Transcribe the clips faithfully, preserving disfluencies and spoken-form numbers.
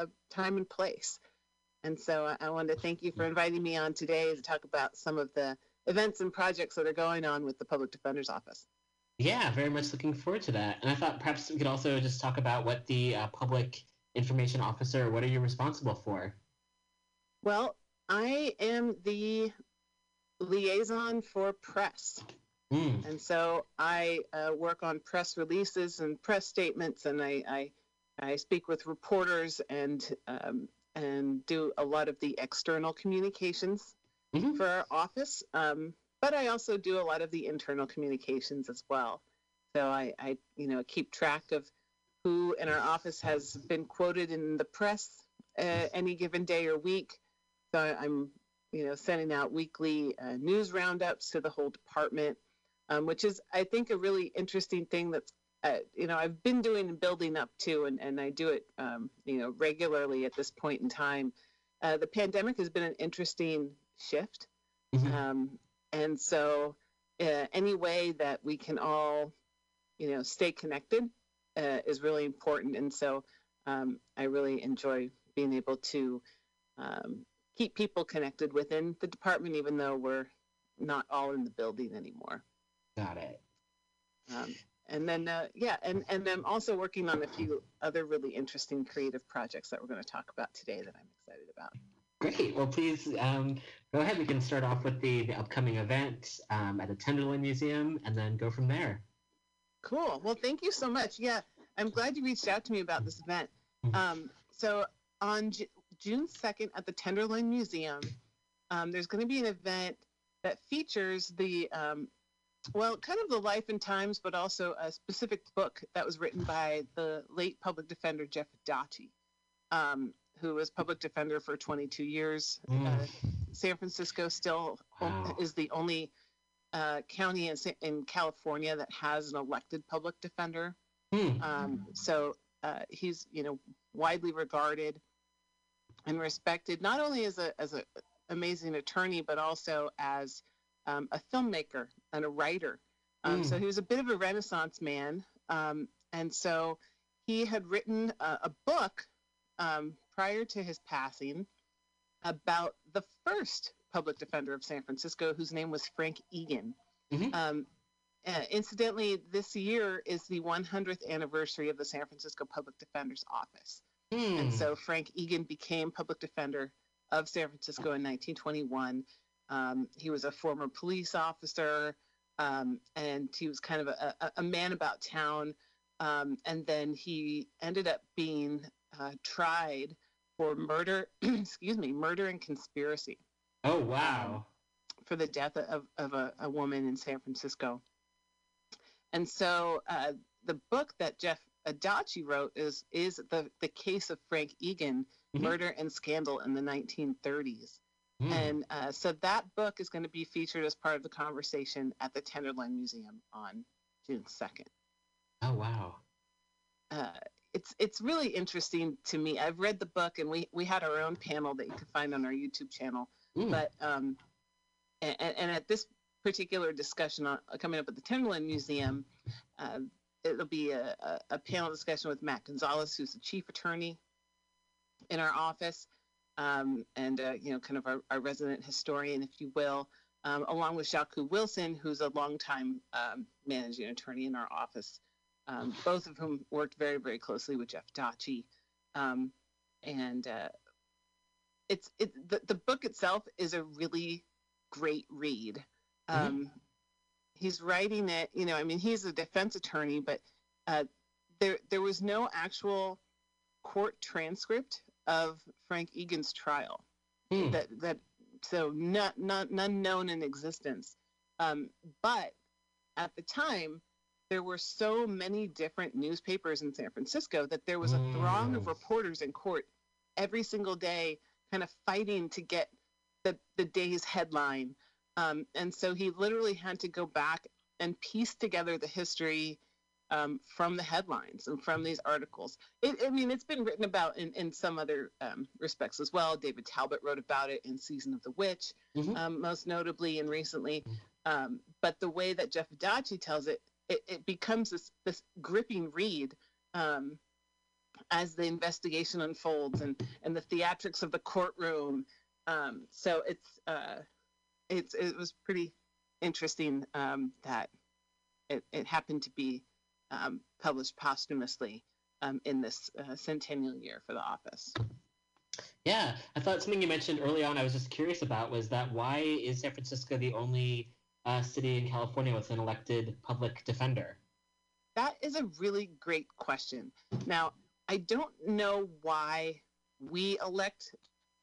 uh, time and place. And so I, I want to thank you for inviting me on today to talk about some of the events and projects that are going on with the Public Defender's Office. Yeah, very much looking forward to that. And I thought perhaps we could also just talk about what the uh, Public Information Officer, what are you responsible for? Well, I am the liaison for press. Mm. And so I uh, work on press releases and press statements, and I I, I speak with reporters and um, and do a lot of the external communications mm-hmm. for our office. Um, but I also do a lot of the internal communications as well. So I, I you know keep track of who in our office has been quoted in the press uh, any given day or week. So I, I'm you know sending out weekly uh, news roundups to the whole department. Um, which is, I think, a really interesting thing that's, uh, you know, I've been doing and building up to, and, and I do it, um, you know, regularly at this point in time. Uh, the pandemic has been an interesting shift. Mm-hmm. Um, and so uh, any way that we can all, you know, stay connected uh, is really important. And so um, I really enjoy being able to um, keep people connected within the department, even though we're not all in the building anymore. Got it. Um, and then, uh, yeah, and, and I'm also working on a few other really interesting creative projects that we're going to talk about today that I'm excited about. Great. Well, please um, go ahead. We can start off with the, the upcoming event um, at the Tenderloin Museum and then go from there. Cool. Well, thank you so much. Yeah, I'm glad you reached out to me about this event. Um, so on J- June second at the Tenderloin Museum, um, there's going to be an event that features the um, Well, kind of the life and times, but also a specific book that was written by the late public defender Jeff Adachi, um, who was public defender for twenty-two years. Mm. Uh, San Francisco still wow. is the only uh, county in, in California that has an elected public defender. Mm. Um, so uh, he's, you know, widely regarded and respected, not only as a as an amazing attorney, but also as Um, a filmmaker and a writer. Um, mm. So he was a bit of a Renaissance man. Um, and so he had written a, a book um, prior to his passing about the first public defender of San Francisco, whose name was Frank Egan. Mm-hmm. Um, uh, incidentally, this year is the one hundredth anniversary of the San Francisco Public Defender's Office. Mm. And so Frank Egan became public defender of San Francisco in nineteen twenty-one. Um, he was a former police officer, um, and he was kind of a, a, a man about town. Um, and then he ended up being uh, tried for murder, excuse me, murder and conspiracy. Oh, wow. Um, for the death of, of a, a woman in San Francisco. And so uh, the book that Jeff Adachi wrote is is the, the Case of Frank Egan, mm-hmm. Murder and Scandal in the nineteen thirties. And uh, so that book is going to be featured as part of the conversation at the Tenderloin Museum on June second. Oh, wow. Uh, it's it's really interesting to me. I've read the book, and we, we had our own panel that you can find on our YouTube channel. Mm. But um, and, and at this particular discussion on, coming up at the Tenderloin Museum, uh, it'll be a, a panel discussion with Matt Gonzalez, who's the chief attorney in our office. Um, and, uh, you know, kind of our, our resident historian, if you will, um, along with Shaqu Wilson, who's a longtime um, managing attorney in our office, um, both of whom worked very, very closely with Jeff Adachi. Um, and uh, it's it, the, the book itself is a really great read. Um, mm-hmm. He's writing it, you know, I mean, he's a defense attorney, but uh, there there was no actual court transcript of Frank Egan's trial, mm. that that so not not none known in existence, um, but at the time there were so many different newspapers in San Francisco that there was a mm. throng of reporters in court every single day, kind of fighting to get the the day's headline, um, and so he literally had to go back and piece together the history. Um, from the headlines and from these articles. It, I mean, it's been written about in, in some other um, respects as well. David Talbot wrote about it in Season of the Witch, mm-hmm. um, most notably and recently. Um, but the way that Jeff Adachi tells it, it, it becomes this, this gripping read. Um, as the investigation unfolds, and, and the theatrics of the courtroom. Um, so it's, uh, it's, it was pretty interesting um, that it, it happened to be um, published posthumously um, in this uh, centennial year for the office. Yeah, I thought something you mentioned early on I was just curious about was that why is San Francisco the only uh, city in California with an elected public defender? That is a really great question. Now, I don't know why we elect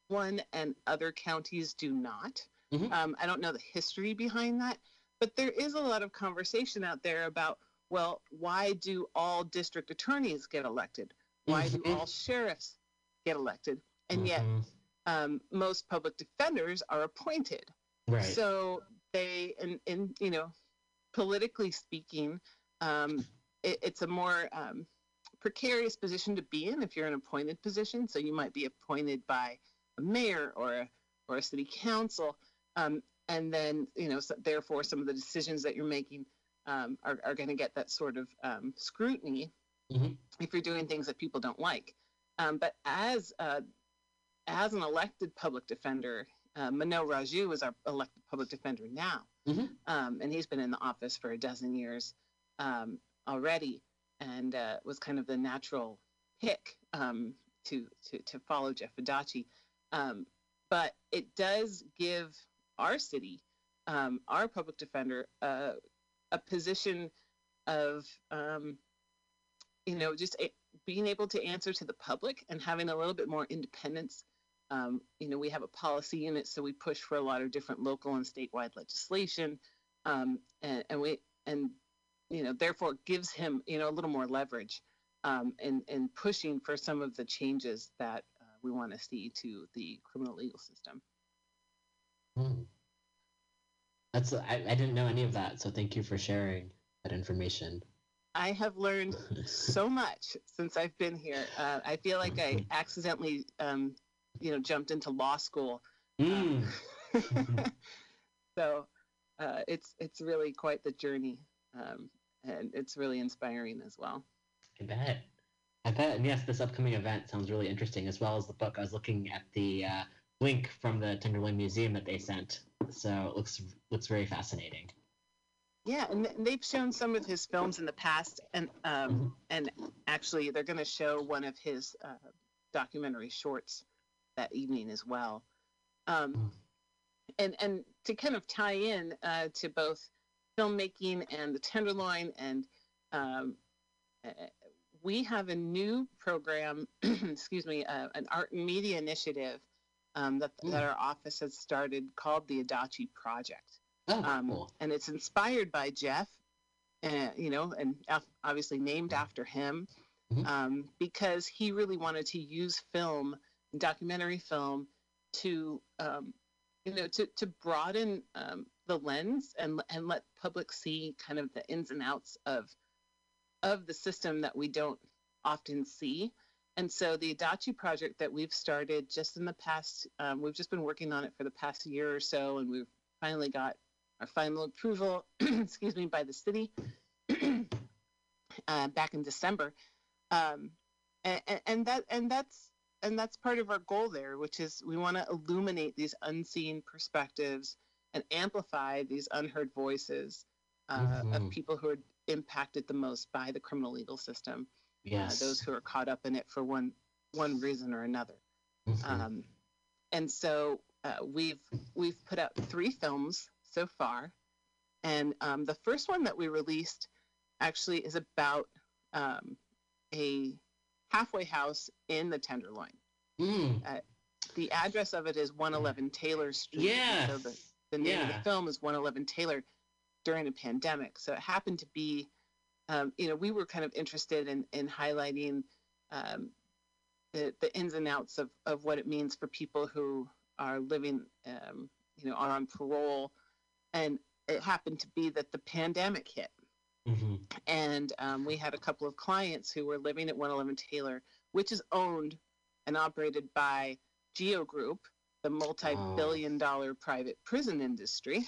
one and other counties do not. Mm-hmm. Um, I don't know the history behind that, but there is a lot of conversation out there about, well, why do all district attorneys get elected? Why mm-hmm. do all sheriffs get elected? And yet, mm-hmm. um, most public defenders are appointed. Right. So they, and, and you know, politically speaking, um, it, it's a more um, precarious position to be in if you're an appointed position. So you might be appointed by a mayor or a, or a city council. Um, and then, you know, so therefore some of the decisions that you're making um, are, are going to get that sort of um, scrutiny mm-hmm. if you're doing things that people don't like. Um, but as uh As an elected public defender, uh, Mano Raju is our elected public defender now, mm-hmm. um, and he's been in the office for a dozen years um, already, and uh, was kind of the natural pick um, to, to to follow Jeff Adachi. Um, but it does give our city, um, our public defender, uh, a position of um, you know just a, being able to answer to the public and having a little bit more independence. Um, you know, we have a policy unit, so we push for a lot of different local and statewide legislation, um, and, and we and you know, therefore it gives him you know a little more leverage um, in in pushing for some of the changes that uh, we want to see to the criminal legal system. Hmm. That's I, I didn't know any of that, so thank you for sharing that information. I have learned so much since I've been here. Uh, I feel like I accidentally. Um, you know, jumped into law school. Mm. Um, so uh, it's it's really quite the journey, um, and it's really inspiring as well. I bet. I bet. And yes, this upcoming event sounds really interesting, as well as the book. I was looking at the uh, link from the Tenderloin Museum that they sent, so it looks, looks very fascinating. Yeah, and they've shown some of his films in the past, and, um, mm-hmm. and actually they're going to show one of his uh, documentary shorts that evening as well. Um, and and to kind of tie in uh, to both filmmaking and the Tenderloin, and um, uh, we have a new program, excuse me, uh, an art and media initiative um, that, that our office has started called the Adachi Project. Oh, um, cool. And it's inspired by Jeff, uh, you know, and obviously named after him, mm-hmm. um, because he really wanted to use film documentary film to um you know to to broaden um the lens and and let public see kind of the ins and outs of of the system that we don't often see. And so the Adachi project that we've started just in the past, um, we've just been working on it for the past year or so, and we've finally got our final approval excuse me by the city uh, back in December, um and, and that and that's And that's part of our goal there, which is we want to illuminate these unseen perspectives and amplify these unheard voices uh, mm-hmm. of people who are impacted the most by the criminal legal system. Yes, uh, those who are caught up in it for one one reason or another. Mm-hmm. Um, and so uh, we've we've put out three films so far, and um, the first one that we released actually is about um, a. halfway house in the Tenderloin. Mm. Uh, the address of it is one eleven Taylor Street. Yeah. So the, the name yeah. of the film is one eleven Taylor during a pandemic. So it happened to be, um, you know, we were kind of interested in, in highlighting um, the, the ins and outs of, of what it means for people who are living, um, you know, are on parole. And it happened to be that the pandemic hit. Mm-hmm. And um, we had a couple of clients who were living at one eleven Taylor, which is owned and operated by GEO Group, the multi-billion oh. dollar private prison industry,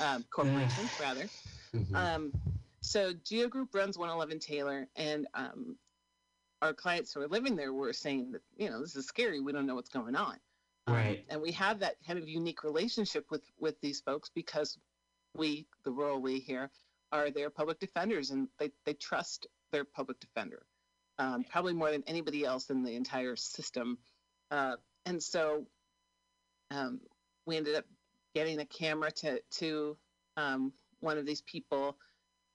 um, corporation rather. Mm-hmm. Um, so GEO Group runs one eleven Taylor, and um, our clients who are living there were saying that, you know, this is scary. We don't know what's going on. Right. Um, and we have that kind of unique relationship with, with these folks because we, the rural we here, are their public defenders, and they, they trust their public defender, um, probably more than anybody else in the entire system. Uh, and so um, we ended up getting a camera to, to um, one of these people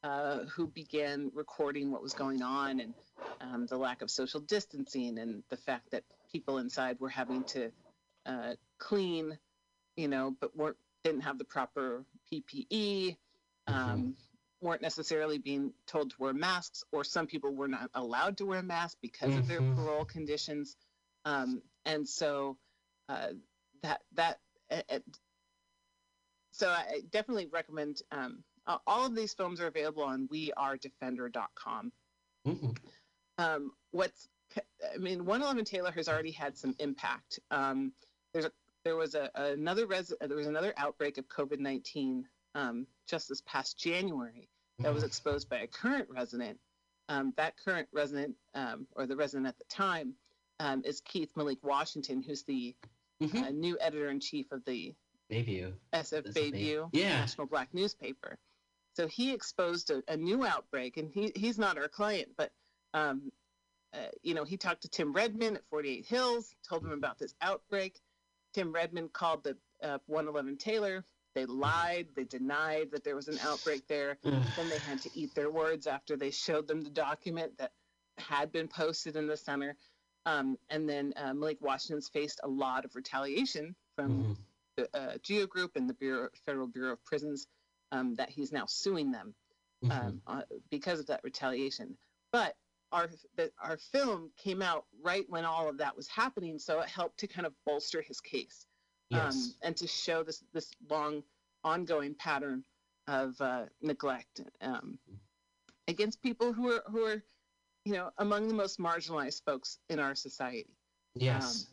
uh, who began recording what was going on, and um, the lack of social distancing and the fact that people inside were having to uh, clean, you know, but weren't, didn't have the proper P P E, um, mm-hmm. weren't necessarily being told to wear masks, or some people were not allowed to wear masks because mm-hmm. of their parole conditions. Um, and so uh, that, that, uh, so I definitely recommend, um, all of these films are available on we are defender dot com. Mm-hmm. Um, what's, I mean, one eleven Taylor has already had some impact. Um, there's a, there was a, another res, there was another outbreak of COVID nineteen um, just this past January that was exposed by a current resident. Um, that current resident, um, or the resident at the time, um, is Keith Malik Washington, who's the mm-hmm. uh, new editor-in-chief of the Bayview S F Bayview yeah. National Black Newspaper. So he exposed a, a new outbreak, and he, he's not our client, but um, uh, you know, he talked to Tim Redmond at forty-eight Hills, told him about this outbreak. Tim Redmond called the uh, one eleven Taylor. They lied. They denied that there was an outbreak there. Then they had to eat their words after they showed them the document that had been posted in the center. Um, and then uh, Malik Washington's faced a lot of retaliation from mm-hmm. the uh, GEO Group and the Bureau, Federal Bureau of Prisons, um, that he's now suing them um, mm-hmm. uh, because of that retaliation. But Our the, our film came out right when all of that was happening, so it helped to kind of bolster his case, yes. um, and to show this this long, ongoing pattern of uh, neglect um, against people who are who are, you know, among the most marginalized folks in our society. Yes.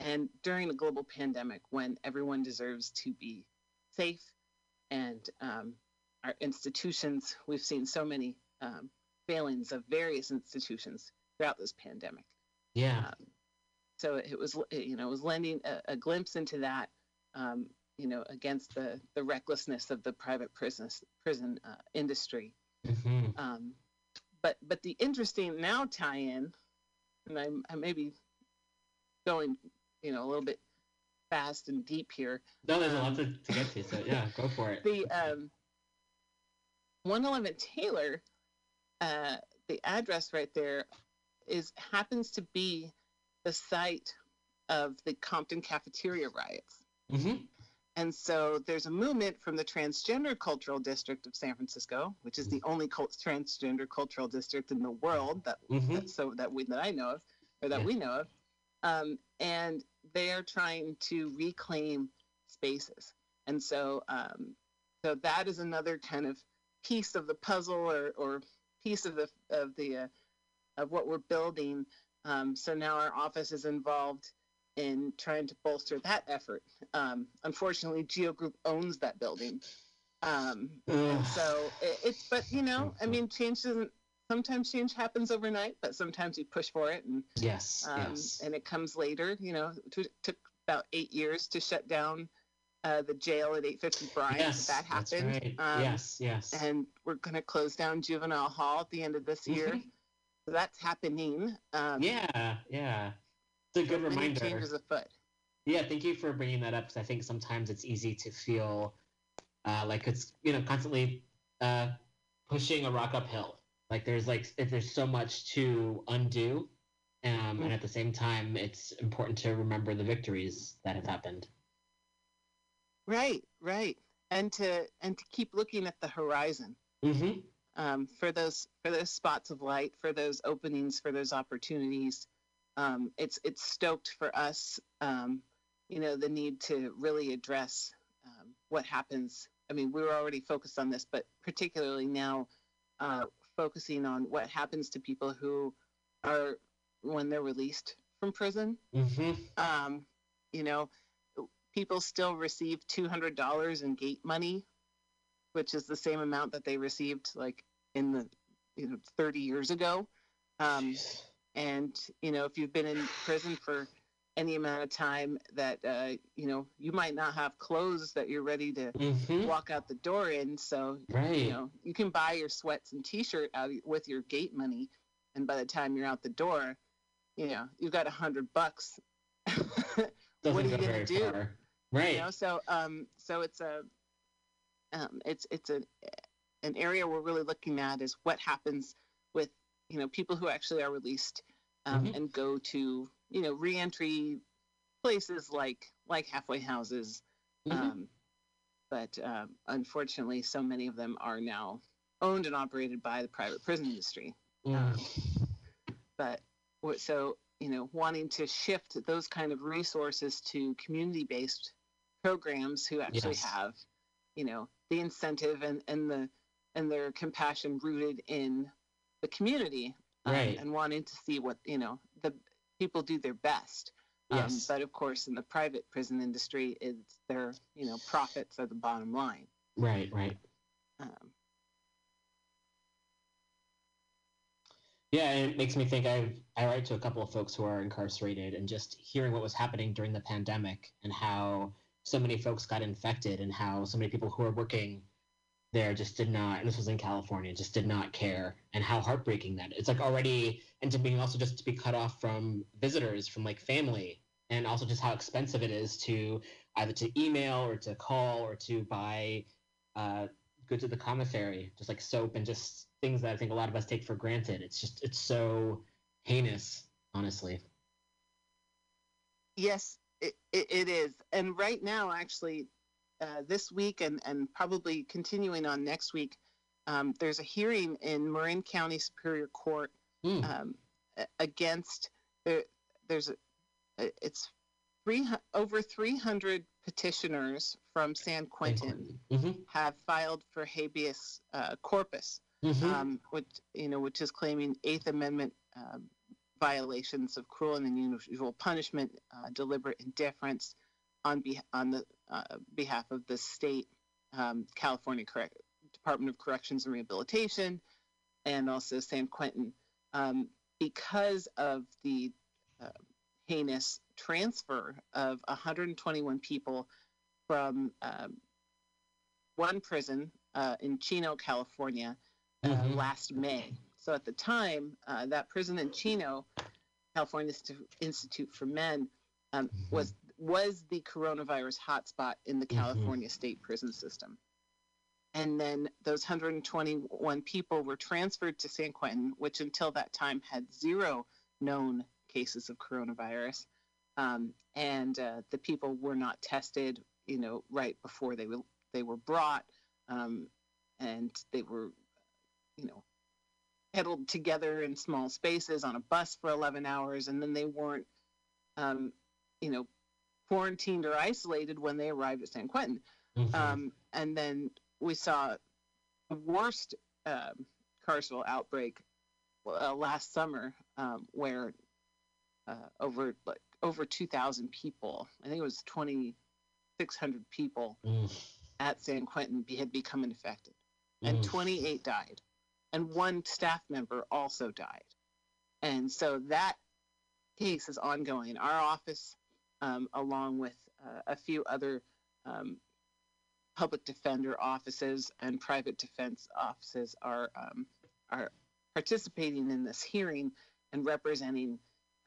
Um, and during a global pandemic, when everyone deserves to be safe, and um, our institutions, we've seen so many. Um, failings of various institutions throughout this pandemic. Yeah. Um, so it was, you know, it was lending a, a glimpse into that, um, you know, against the, the recklessness of the private prison, prison uh, industry. Mm-hmm. Um, but but the interesting now tie-in, and I'm, I may be going, you know, a little bit fast and deep here. No, there's um, a lot to, to get to, so yeah, go for it. The um, one eleven Taylor... Uh, the address right there is happens to be the site of the Compton cafeteria riots. Mm-hmm. And so there's a movement from the Transgender Cultural District of San Francisco, which is the only cult- transgender cultural district in the world that, mm-hmm. that so that we that I know of, or that yeah. we know of, um, and they're trying to reclaim spaces. And so um, so that is another kind of piece of the puzzle, or or piece of the of the uh, of what we're building. Um, so now our office is involved in trying to bolster that effort. Um, unfortunately, GEO Group owns that building, um, and so it, it's. But you know, I mean, change doesn't. Sometimes change happens overnight, but sometimes you push for it, and yes, um, yes. and it comes later. You know, it took about eight years to shut down Uh, the jail at eight fifty Bryant. Yes, that happened. Right. Um, yes, yes. And we're going to close down Juvenile Hall at the end of this year. Mm-hmm. So that's happening. Um, yeah, yeah. It's a good reminder. Changes afoot. Yeah, thank you for bringing that up, because I think sometimes it's easy to feel uh, like it's, you know, constantly uh, pushing a rock uphill. Like there's like if there's so much to undo, um, mm-hmm. and at the same time, it's important to remember the victories that have happened. Right, right, and to and to keep looking at the horizon mm-hmm. um, for those for those spots of light, for those openings, for those opportunities. Um, it's it's stoked for us, um, you know, the need to really address um, what happens. I mean, we were already focused on this, but particularly now, uh, focusing on what happens to people who are when they're released from prison. Mm-hmm. Um, you know. People still receive two hundred dollars in gate money, which is the same amount that they received like in the, you know, thirty years ago. Um, And, you know, if you've been in prison for any amount of time that, uh, you know, you might not have clothes that you're ready to mm-hmm. walk out the door in. So, right. you know, you can buy your sweats and T-shirt out with your gate money. And by the time you're out the door, you know, you've got a hundred bucks. What are you going to do? Far. Right. You know, so, um, so it's a, um, it's, it's a, an area we're really looking at is what happens with, you know, people who actually are released um, mm-hmm. and go to, you know, reentry places like, like halfway houses. Mm-hmm. Um, but um, unfortunately, so many of them are now owned and operated by the private prison industry. Yeah. Um, but so, you know, wanting to shift those kind of resources to community-based programs who actually yes. have, you know, the incentive and, and the, and their compassion rooted in the community um, right. and wanting to see what, you know, the people do their best. Yes. Um, but of course in the private prison industry, it's their, you know, profits are the bottom line. Right. Right. Um, Yeah, and it makes me think. I I write to a couple of folks who are incarcerated, and just hearing what was happening during the pandemic and how so many folks got infected and how so many people who were working there just did not, and this was in California, just did not care, and how heartbreaking that. It's like already, and to being also just to be cut off from visitors, from like family, and also just how expensive it is to either to email or to call or to buy uh, goods at the commissary, just like soap and just things that I think a lot of us take for granted. It's just, it's so heinous, honestly. Yes, it, it, it is. And right now, actually, uh, this week and, and probably continuing on next week, um, there's a hearing in Marin County Superior Court mm. um, against, there, there's, a, it's three, over three hundred petitioners from San Quentin mm-hmm. have filed for habeas uh, corpus. Mm-hmm. Um, which, you know, which is claiming Eighth Amendment uh, violations of cruel and unusual punishment, uh, deliberate indifference on be- on the uh, behalf of the state, um, California Correct- Department of Corrections and Rehabilitation, and also San Quentin, um, because of the uh, heinous transfer of one hundred twenty-one people from um, one prison uh, in Chino, California. Uh, mm-hmm. last May. So at the time, uh, that prison in Chino, California Institute for Men, um, mm-hmm. was was the coronavirus hotspot in the California mm-hmm. state prison system. And then those one hundred twenty-one people were transferred to San Quentin, which until that time had zero known cases of coronavirus. Um, and uh, the people were not tested, you know, right before they were they were brought, um, and they were, you know, huddled together in small spaces on a bus for eleven hours, and then they weren't, um, you know, quarantined or isolated when they arrived at San Quentin. Mm-hmm. Um, and then we saw the worst uh, carceral outbreak uh, last summer, um, where uh, over like over two thousand people, I think it was twenty-six hundred people mm. at San Quentin had become infected, and mm. twenty-eight died. And one staff member also died. And so that case is ongoing. Our office, um, along with uh, a few other um, public defender offices and private defense offices, are um, are participating in this hearing and representing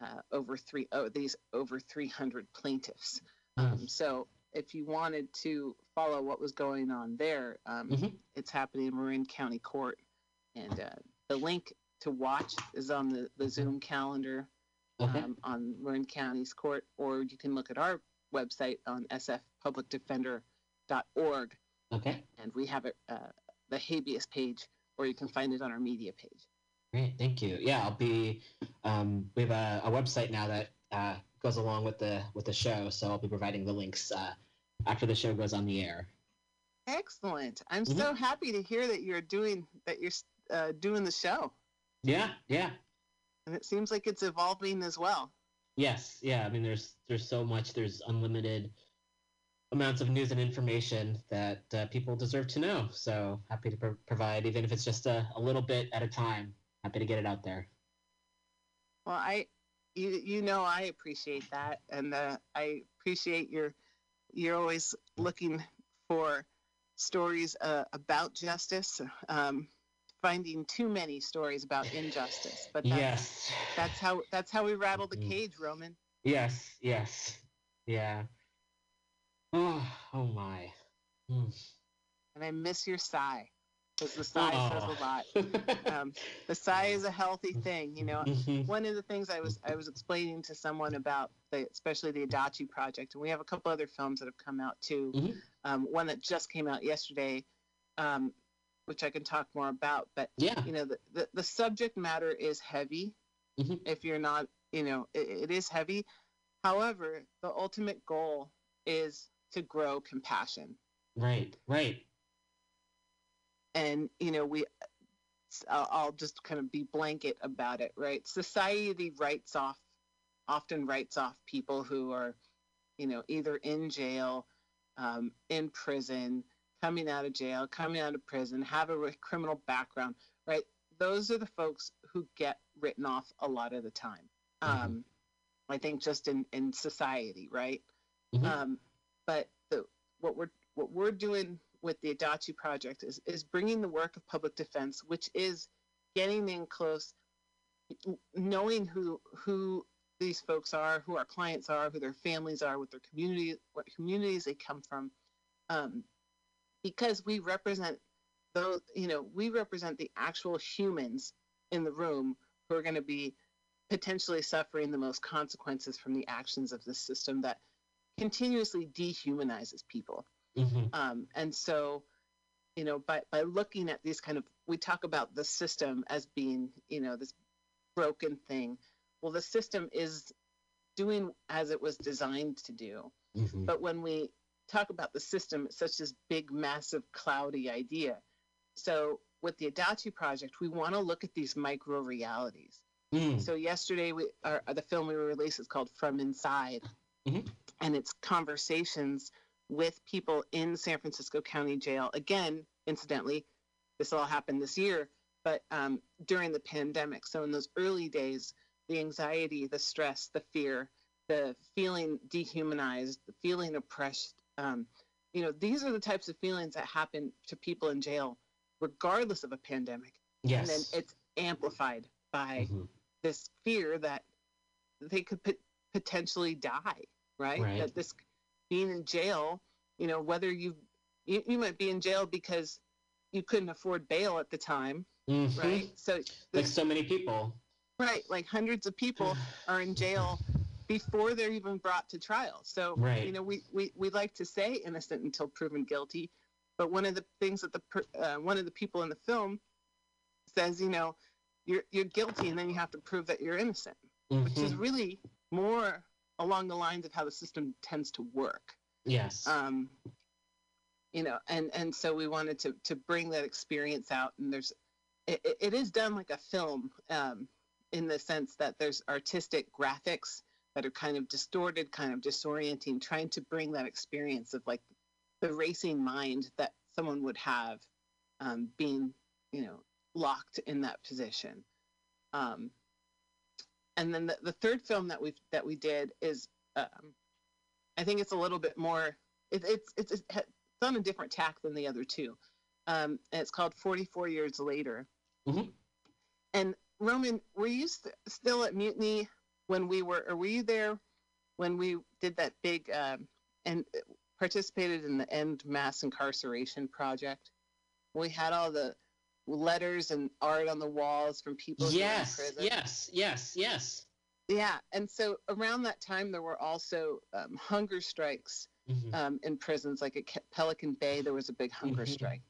uh, over three oh, these over three hundred plaintiffs. Mm-hmm. Um, so if you wanted to follow what was going on there, um, mm-hmm. it's happening in Marin County Court. And uh, the link to watch is on the, the Zoom calendar um, okay. on Marin County's court, or you can look at our website on s f public defender dot org. Okay. And we have it, uh, the habeas page, or you can find it on our media page. Great. Thank you. Yeah, I'll be, um, we have a, a website now that uh, goes along with the, with the show. So I'll be providing the links uh, after the show goes on the air. Excellent. I'm mm-hmm. so happy to hear that you're doing, that you're Uh, doing the show. Yeah, yeah. And it seems like it's evolving as well. Yes, yeah. I mean, there's there's so much. There's unlimited amounts of news and information that uh, people deserve to know. So happy to pro- provide, even if it's just a, a little bit at a time. Happy to get it out there. Well, I, you, you know, I appreciate that. And uh, I appreciate your, you're always looking for stories uh, about justice, um, finding too many stories about injustice. But that's, yes, that's how, that's how we rattle the cage, Roman. Yes. Yes. Yeah. Oh, oh my. Mm. And I miss your sigh, because the sigh oh. says a lot. Um, the sigh is a healthy thing, you know. Mm-hmm. One of the things I was I was explaining to someone about, the, especially the Adachi project, and we have a couple other films that have come out too. Mm-hmm. Um, one that just came out yesterday, um, which I can talk more about. But yeah, you know, the, the, the subject matter is heavy. Mm-hmm. If you're not, you know, it, it is heavy. However, the ultimate goal is to grow compassion. Right, right. And, you know, we, I'll, I'll just kind of be blanket about it, right? Society writes off, often writes off people who are, you know, either in jail, um, in prison, coming out of jail, coming out of prison, have a criminal background, right? Those are the folks who get written off a lot of the time. Mm-hmm. Um, I think just in, in society, right? Mm-hmm. Um, but the, what we're what we're doing with the Adachi Project is, is bringing the work of public defense, which is getting in close, knowing who who these folks are, who our clients are, who their families are, what their community, what communities they come from, um, because we represent those, you know, we represent the actual humans in the room who are going to be potentially suffering the most consequences from the actions of this system that continuously dehumanizes people. Mm-hmm. Um, and so, you know, by, by looking at these kind of, we talk about the system as being, you know, this broken thing. Well, the system is doing as it was designed to do. Mm-hmm. But when we talk about the system, it's such this big, massive, cloudy idea. So with the Adachi Project, we want to look at these micro realities. Mm. So yesterday, we our, the film we released is called From Inside, mm-hmm. and it's conversations with people in San Francisco County Jail. Again, incidentally, this all happened this year, but um, during the pandemic. So in those early days, the anxiety, the stress, the fear, the feeling dehumanized, the feeling oppressed, um, you know, these are the types of feelings that happen to people in jail, regardless of a pandemic. Yes. And then it's amplified by mm-hmm. this fear that they could pot- potentially die, right? right? That this being in jail, you know, whether you, you you might be in jail because you couldn't afford bail at the time, mm-hmm. right? So this, like so many people, right? Like hundreds of people are in jail before they're even brought to trial. So right. you know, we, we we like to say innocent until proven guilty, but one of the things that the uh, one of the people in the film says, you know, you're you're guilty and then you have to prove that you're innocent, mm-hmm. which is really more along the lines of how the system tends to work. Yes. Um, you know, and, and so we wanted to, to bring that experience out, and there's, it, it is done like a film, um, in the sense that there's artistic graphics that are kind of distorted, kind of disorienting, trying to bring that experience of like the racing mind that someone would have, um, being, you know, locked in that position. Um, And then the, the third film that we that we did is, um, I think it's a little bit more. It, it's it's it's on a different tack than the other two, um, and it's called forty-four Years Later. Mm-hmm. And Roman, were you st- still at Mutiny when we were, or were you there when we did that big um, and participated in the End Mass Incarceration Project? We had all the letters and art on the walls from people yes, who were in prison. Yes, yes, yes. Yeah, and so around that time, there were also um, hunger strikes mm-hmm. um, in prisons. Like at Pelican Bay, there was a big hunger mm-hmm. strike.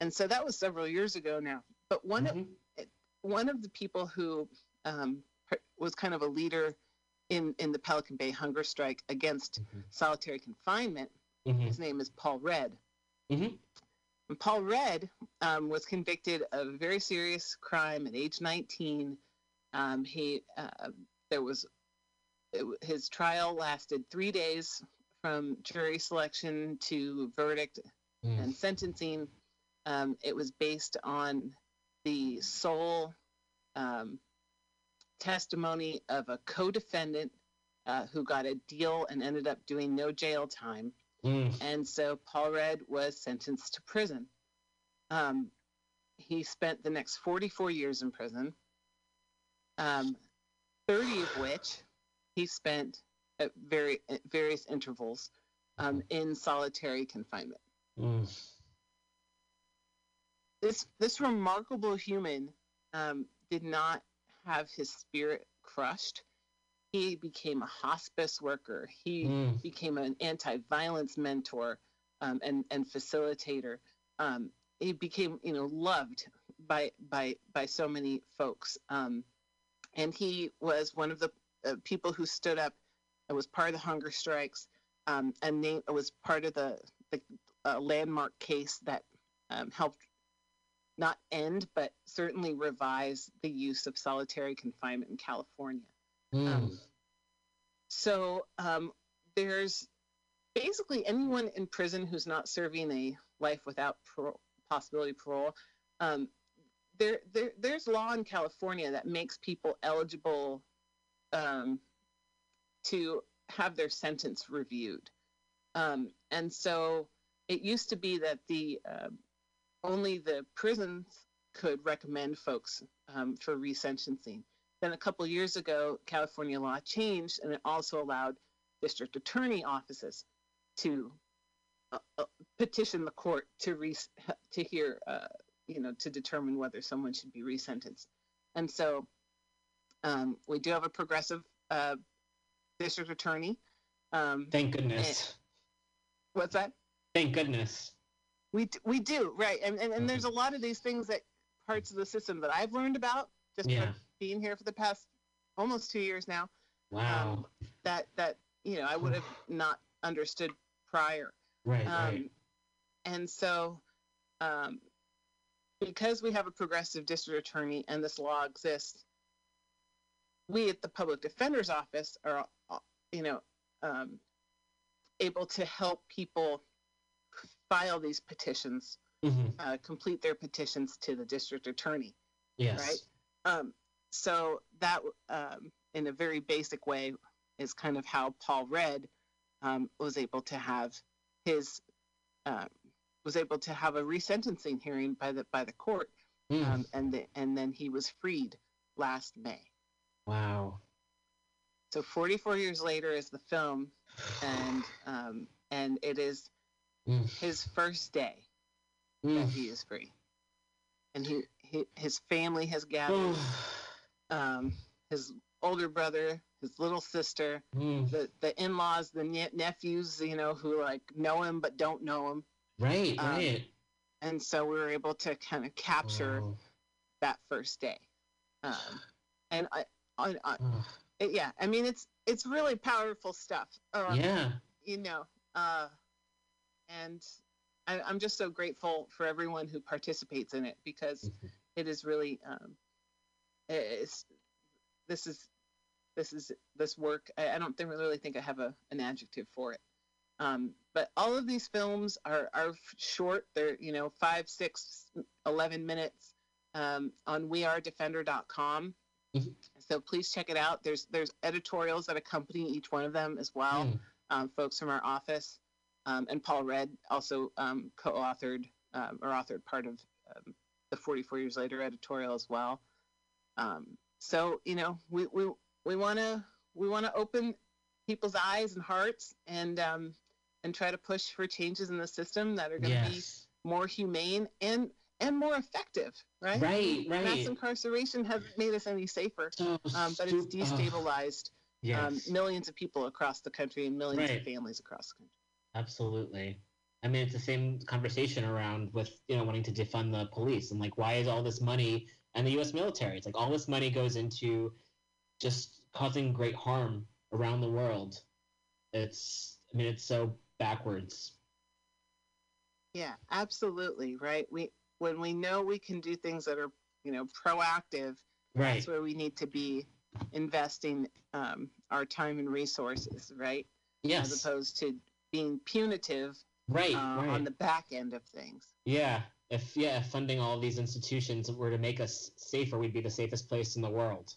And so that was several years ago now. But one, mm-hmm. of, one of the people who um, was kind of a leader in, in the Pelican Bay hunger strike against mm-hmm. solitary confinement, mm-hmm. his name is Paul Redd. Mm-hmm. And Paul Redd um, was convicted of a very serious crime at age nineteen. Um, he uh, there was it, his trial lasted three days from jury selection to verdict mm. and sentencing. Um, it was based on the sole um, testimony of a co-defendant uh, who got a deal and ended up doing no jail time. Mm. And so Paul Redd was sentenced to prison. Um, he spent the next forty-four years in prison, um, thirty of which he spent at, very, at various intervals um, in solitary confinement. Mm. This this remarkable human um, did not have his spirit crushed. He became a hospice worker. He mm. became an anti-violence mentor um, and and facilitator. Um, he became, you know, loved by by by so many folks. Um, and he was one of the uh, people who stood up and was part of the hunger strikes. Um, and name, was part of the the uh, landmark case that um, helped not end, but certainly revise the use of solitary confinement in California. Mm. Um, so um, there's basically anyone in prison who's not serving a life without parole, possibility of parole. Um, there, there, there's law in California that makes people eligible um, to have their sentence reviewed. Um, and so it used to be that the uh, only the prisons could recommend folks um, for resentencing. Then a couple years ago, California law changed, and it also allowed district attorney offices to uh, uh, petition the court to re- to hear, uh, you know, to determine whether someone should be resentenced. And so um, we do have a progressive uh, district attorney. Um, Thank goodness. And, what's that? Thank goodness. We we do, right. And, and, and there's a lot of these things that parts of the system that I've learned about just yeah. from being here for the past almost two years now. Wow. Um, that, that, you know, I would have not understood prior. Right, um, right. And so um, because we have a progressive district attorney and this law exists, we at the Public Defender's Office are, you know, um, able to help people file these petitions, mm-hmm. uh, complete their petitions to the district attorney. Yes. Right. Um, so that, um, in a very basic way, is kind of how Paul Redd um, was able to have his uh, was able to have a resentencing hearing by the by the court, mm. um, and the, and then he was freed last May. Wow. So forty-four years later is the film, and um, and it is. His first day mm. that he is free, and he, he his family has gathered. um, his older brother, his little sister, mm. the the in-laws, the ne- nephews, you know, who like know him but don't know him. Right, um, right. And so we were able to kind of capture wow. that first day, um, and I, I, I oh. it, yeah, I mean it's it's really powerful stuff. Um, yeah, you know. Uh, And I, I'm just so grateful for everyone who participates in it, because mm-hmm. it is really, um, it's, this is, this is, this work, I, I don't think, really think I have a, an adjective for it. Um, but all of these films are, are short. They're, you know, five, six, eleven minutes um, on we are defender dot com. Mm-hmm. So please check it out. There's, there's editorials that accompany each one of them as well. Mm. Um, folks from our office. Um, and Paul Redd also um, co-authored um, or authored part of um, the forty-four years later editorial as well. Um, so you know, we we we want to we want to open people's eyes and hearts, and um, and try to push for changes in the system that are going to yes. be more humane and and more effective. Right. Right. Right. Mass incarceration hasn't made us any safer, oh, um, but it's destabilized oh. yes. um, millions of people across the country and millions right. of families across the country. Absolutely. I mean, it's the same conversation around with, you know, wanting to defund the police and like, why is all this money and the U S military? It's like all this money goes into just causing great harm around the world. It's, I mean, it's so backwards. Yeah, absolutely. Right. We, when we know we can do things that are, you know, proactive, right. that's where we need to be investing um, our time and resources. Right. Yes. As opposed to being punitive right, uh, right on the back end of things. Yeah. If yeah, funding all of these institutions were to make us safer, we'd be the safest place in the world.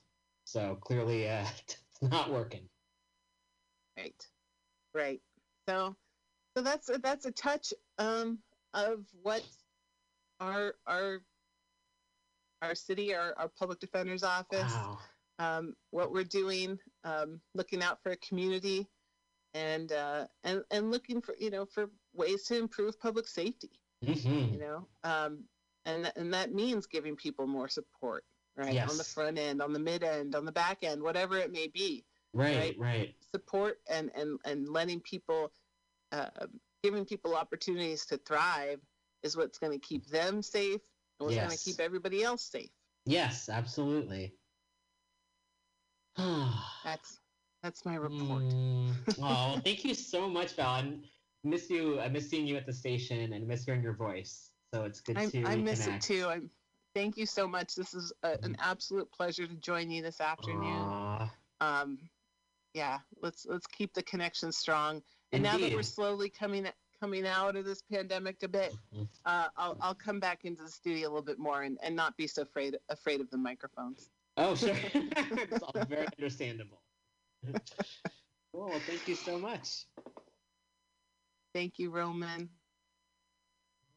So clearly uh, it's not working. Right. Right. So so that's a, that's a touch um, of what our our our city, our, our public defender's office, wow. um, what we're doing, um, looking out for a community and uh, and and looking for, you know, for ways to improve public safety. Mm-hmm. You know, um, and th- and that means giving people more support, right? Yes. On the front end, on the mid end, on the back end, whatever it may be. Right, right. right. Support and, and, and letting people, uh, giving people opportunities to thrive is what's going to keep them safe and what's yes. going to keep everybody else safe. Yes, absolutely. that's that's my report. Mm. Oh, thank you so much, Val. I'm, miss you. I miss seeing you at the station and miss hearing your voice. So it's good I'm, to I reconnect. miss it too. I'm, thank you so much. This is a, an absolute pleasure to join you this afternoon. Aww. Um, yeah, let's let's keep the connection strong. And Indeed. Now that we're slowly coming coming out of this pandemic a bit, uh, I'll I'll come back into the studio a little bit more and, and not be so afraid afraid of the microphones. Oh, sure. It's all very understandable. Cool. Well, thank you so much. Thank you, Roman.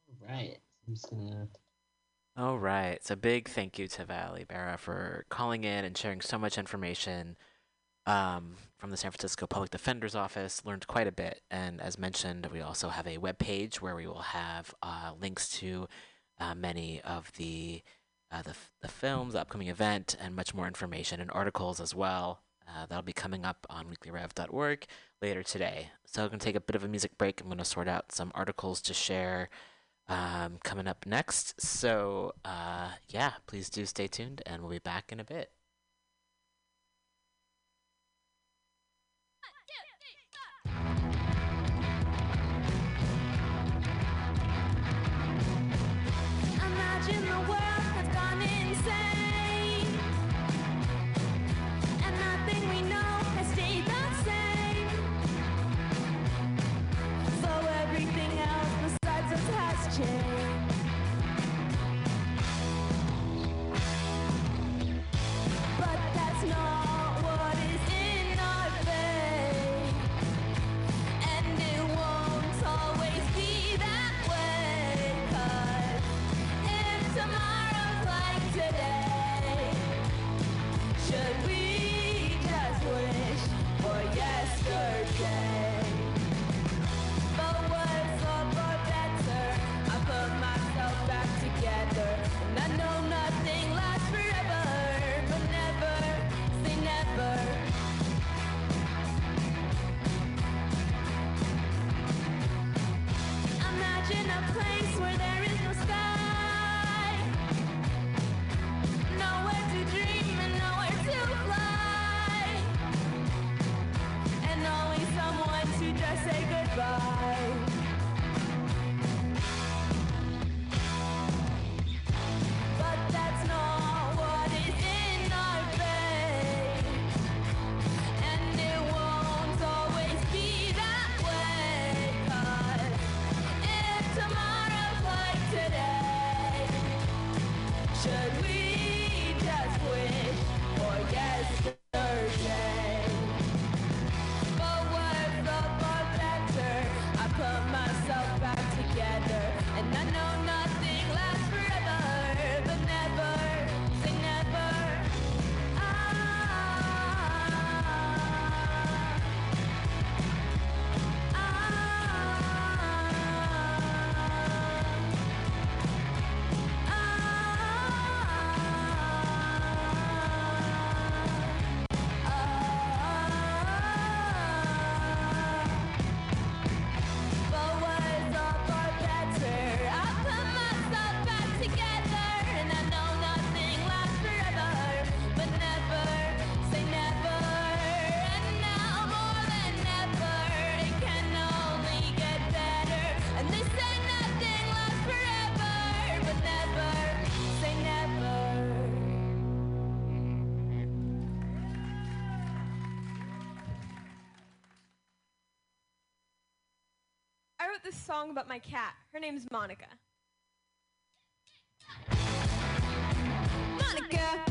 All right. I'm just gonna... All right. So big thank you to Val Ibarra for calling in and sharing so much information um, from the San Francisco Public Defender's Office. Learned quite a bit. And as mentioned, we also have a webpage where we will have uh, links to uh, many of the, uh, the, the films, the upcoming event, and much more information and articles as well. Uh, that'll be coming up on weekly rev dot org later today. So I'm going to take a bit of a music break. I'm going to sort out some articles to share um, coming up next. So, uh, yeah, please do stay tuned, and we'll be back in a bit. Imagine the world that's gone insane. Song about my cat. Her name's Monica. Monica!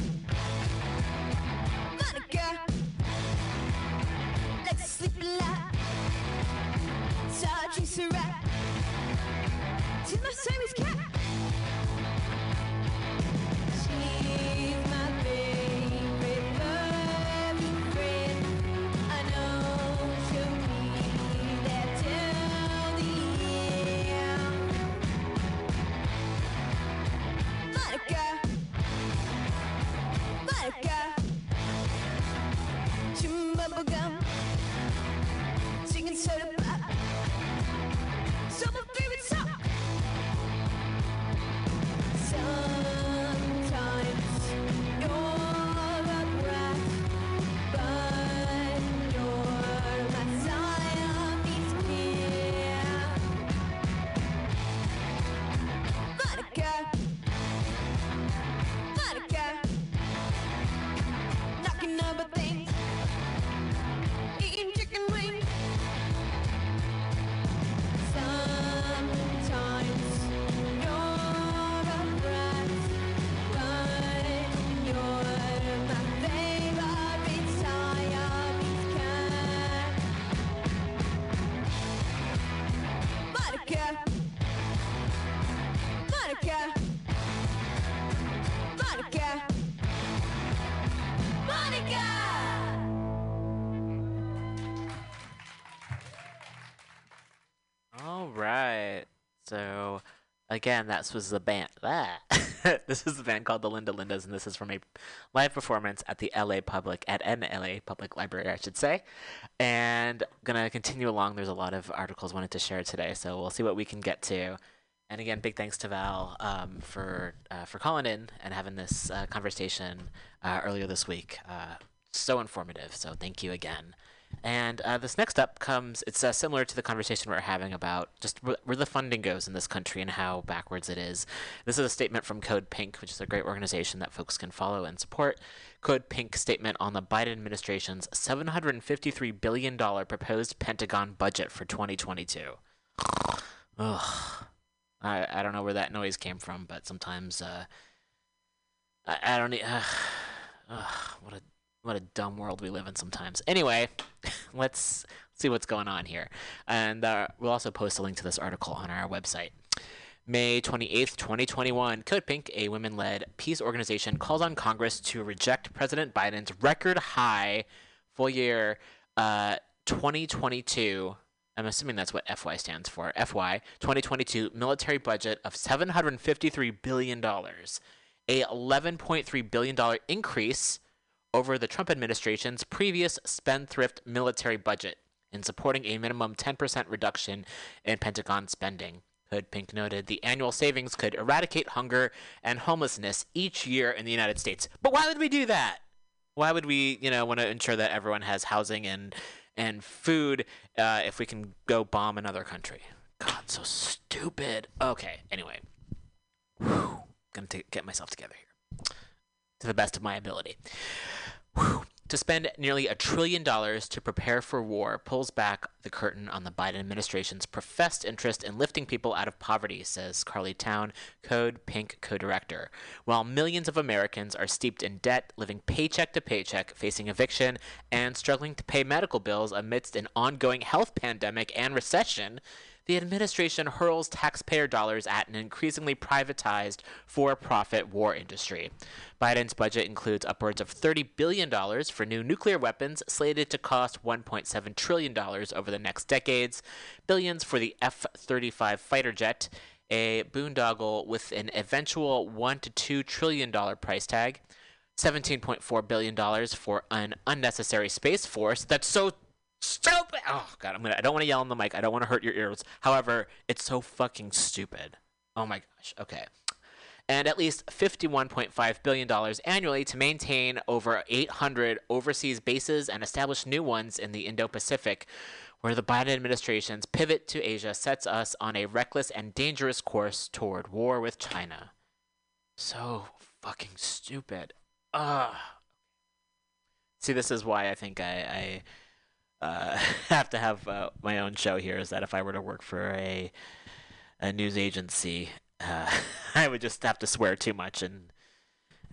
Again, that was the band. Ah. This is the band called the Linda Lindas, and this is from a live performance at the L A Public, at an L A Public Library, I should say. And gonna continue along. There's a lot of articles wanted to share today, so we'll see what we can get to. And again, big thanks to Val um, for uh, for calling in and having this uh, conversation uh, earlier this week. Uh, so informative. So thank you again. And uh, this next up comes, it's uh, similar to the conversation we we're having about just wh where the funding goes in this country and how backwards it is. This is a statement from Code Pink, which is a great organization that folks can follow and support. Code Pink statement on the Biden administration's seven hundred fifty-three billion dollars proposed Pentagon budget for twenty twenty-two. Ugh. I, I don't know where that noise came from, but sometimes uh, I, I don't... Uh, uh, what a... What a dumb world we live in sometimes. Anyway, let's see what's going on here. And uh, we'll also post a link to this article on our website. May twenty-eighth, twenty twenty-one, Code Pink, a women-led peace organization, calls on Congress to reject President Biden's record-high full year uh, twenty twenty-two, I'm assuming that's what F Y stands for, F Y twenty twenty-two military budget of seven hundred fifty-three billion dollars, a eleven point three billion dollars increase over the Trump administration's previous spendthrift military budget, in supporting a minimum ten percent reduction in Pentagon spending. Code Pink noted the annual savings could eradicate hunger and homelessness each year in the United States. But why would we do that? Why would we, you know, want to ensure that everyone has housing and and food uh, if we can go bomb another country? God, so stupid. Okay, anyway. Whew. Gonna t- get myself together here. To the best of my ability. Whew. To spend nearly a trillion dollars to prepare for war pulls back the curtain on the Biden administration's professed interest in lifting people out of poverty, says Carly Towne, Code Pink co-director. While millions of Americans are steeped in debt, living paycheck to paycheck, facing eviction, and struggling to pay medical bills amidst an ongoing health pandemic and recession, the administration hurls taxpayer dollars at an increasingly privatized, for-profit war industry. Biden's budget includes upwards of thirty billion dollars for new nuclear weapons, slated to cost one point seven trillion dollars over the next decades, billions for the F thirty-five fighter jet, a boondoggle with an eventual one to two trillion dollar price tag, seventeen point four billion dollars for an unnecessary space force that's so stupid. Oh God, I'm gonna. I don't want to yell on the mic. I don't want to hurt your ears. However, it's so fucking stupid. Oh my gosh. Okay. And at least fifty-one point five billion dollars annually to maintain over eight hundred overseas bases and establish new ones in the Indo-Pacific, where the Biden administration's pivot to Asia sets us on a reckless and dangerous course toward war with China. So fucking stupid. Ugh. See, this is why I think I. I Uh, have to have uh, my own show here, is that if I were to work for a a news agency, uh, I would just have to swear too much and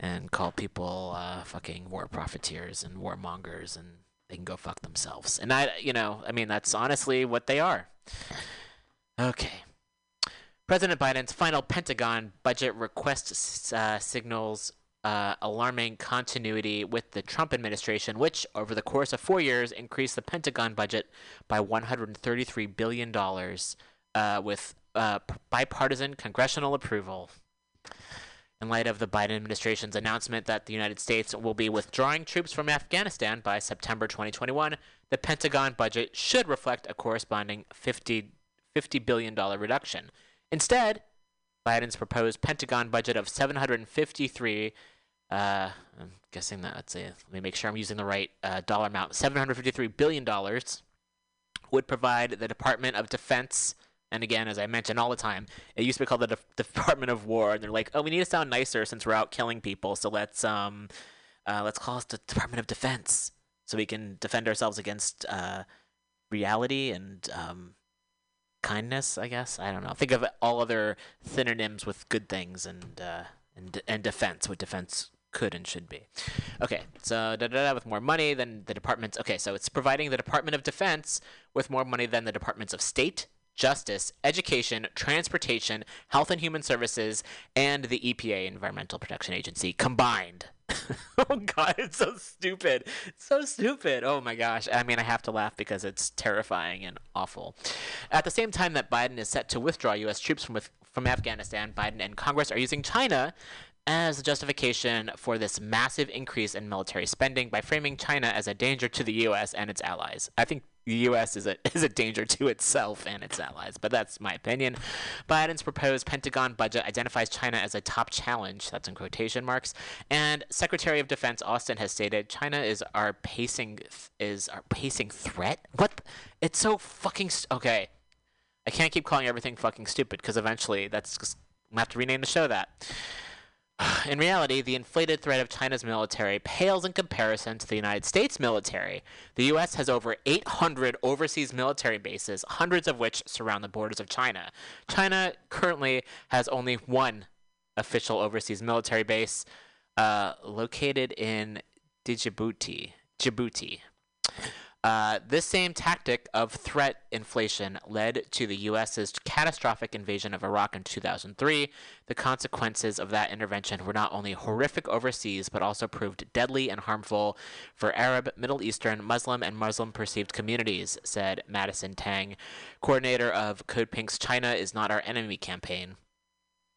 and call people uh, fucking war profiteers and warmongers and they can go fuck themselves. And I, you know, I mean, that's honestly what they are. Okay. President Biden's final Pentagon budget request uh, signals uh, alarming continuity with the Trump administration, which over the course of four years increased the Pentagon budget by one hundred thirty-three billion dollars uh, with uh, bipartisan congressional approval. In light of the Biden administration's announcement that the United States will be withdrawing troops from Afghanistan by September twenty twenty-one, the Pentagon budget should reflect a corresponding fifty billion dollars reduction. Instead, Biden's proposed Pentagon budget of seven hundred fifty-three, uh, I'm guessing that, let's see, let me make sure I'm using the right uh, dollar amount, seven hundred fifty-three billion dollars would provide the Department of Defense, and again, as I mention all the time, it used to be called the De- Department of War, and they're like, oh, we need to sound nicer since we're out killing people, so let's, um, uh, let's call it the Department of Defense, so we can defend ourselves against uh, reality and... Um, kindness, I guess. I don't know. Think of all other synonyms with good things and uh, and and defense, what defense could and should be. Okay, so da, da, da, with more money than the departments. Okay, so it's providing the Department of Defense with more money than the Departments of State, Justice, Education, Transportation, Health and Human Services, and the E P A, Environmental Protection Agency, combined. Oh, God, it's so stupid. It's so stupid. Oh, my gosh. I mean, I have to laugh because it's terrifying and awful. At the same time that Biden is set to withdraw U S troops from with, from Afghanistan, Biden and Congress are using China as the justification for this massive increase in military spending by framing China as a danger to the U S and its allies. I think the U S is a is a danger to itself and its allies, but that's my opinion. Biden's proposed Pentagon budget identifies China as a top challenge, that's in quotation marks, and Secretary of Defense Austin has stated China is our pacing th- is our pacing threat. What? It's so fucking st- okay. I can't keep calling everything fucking stupid because eventually that's just, I'm gonna have to rename the show that. In reality, the inflated threat of China's military pales in comparison to the United States military. The U S has over eight hundred overseas military bases, hundreds of which surround the borders of China. China currently has only one official overseas military base, uh, located in Djibouti. Djibouti. Uh, this same tactic of threat inflation led to the U S's catastrophic invasion of Iraq in two thousand three. The consequences of that intervention were not only horrific overseas, but also proved deadly and harmful for Arab, Middle Eastern, Muslim, and Muslim-perceived communities, said Madison Tang, coordinator of Code Pink's China is Not Our Enemy campaign.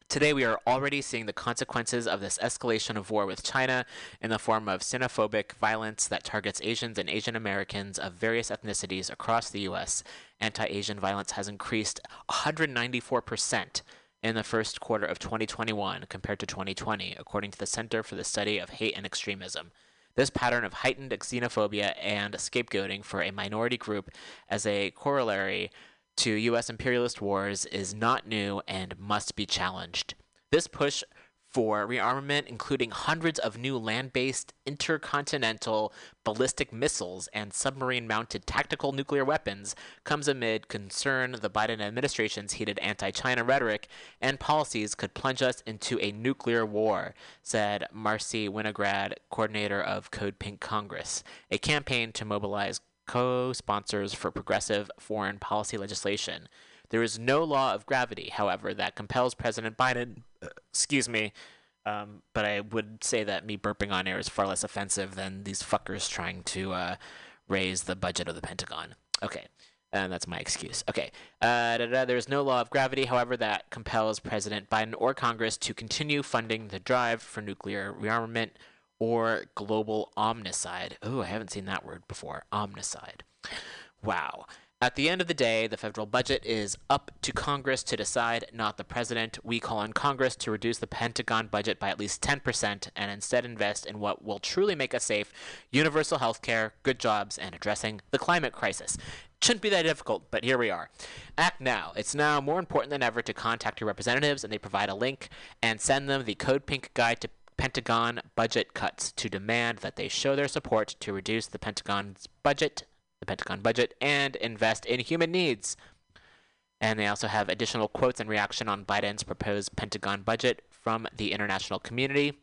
Today we are already seeing the consequences of this escalation of war with China in the form of xenophobic violence that targets Asians and Asian Americans of various ethnicities across the U S. Anti-Asian violence has increased one hundred ninety-four percent in the first quarter of twenty twenty-one compared to twenty twenty, according to the Center for the Study of Hate and Extremism. This pattern of heightened xenophobia and scapegoating for a minority group as a corollary to U S imperialist wars is not new and must be challenged. This push for rearmament, including hundreds of new land-based intercontinental ballistic missiles and submarine-mounted tactical nuclear weapons, comes amid concern the Biden administration's heated anti-China rhetoric and policies could plunge us into a nuclear war, said Marcy Winograd, coordinator of Code Pink Congress, a campaign to mobilize co-sponsors for progressive foreign policy legislation. There is no law of gravity, however, that compels President Biden, uh, excuse me, um, but I would say that me burping on air is far less offensive than these fuckers trying to uh, raise the budget of the Pentagon. Okay, and that's my excuse. Okay, uh, da, da, there is no law of gravity, however, that compels President Biden or Congress to continue funding the drive for nuclear rearmament or global omnicide. Oh, I haven't seen that word before. Omnicide. Wow. At the end of the day, the federal budget is up to Congress to decide, not the president. We call on Congress to reduce the Pentagon budget by at least ten percent and instead invest in what will truly make us safe, universal health care, good jobs, and addressing the climate crisis. Shouldn't be that difficult, but here we are. Act now. It's now more important than ever to contact your representatives, and they provide a link, and send them the Code Pink guide to Pentagon budget cuts to demand that they show their support to reduce the Pentagon's budget, the Pentagon budget, and invest in human needs. And they also have additional quotes and reaction on Biden's proposed Pentagon budget from the international community.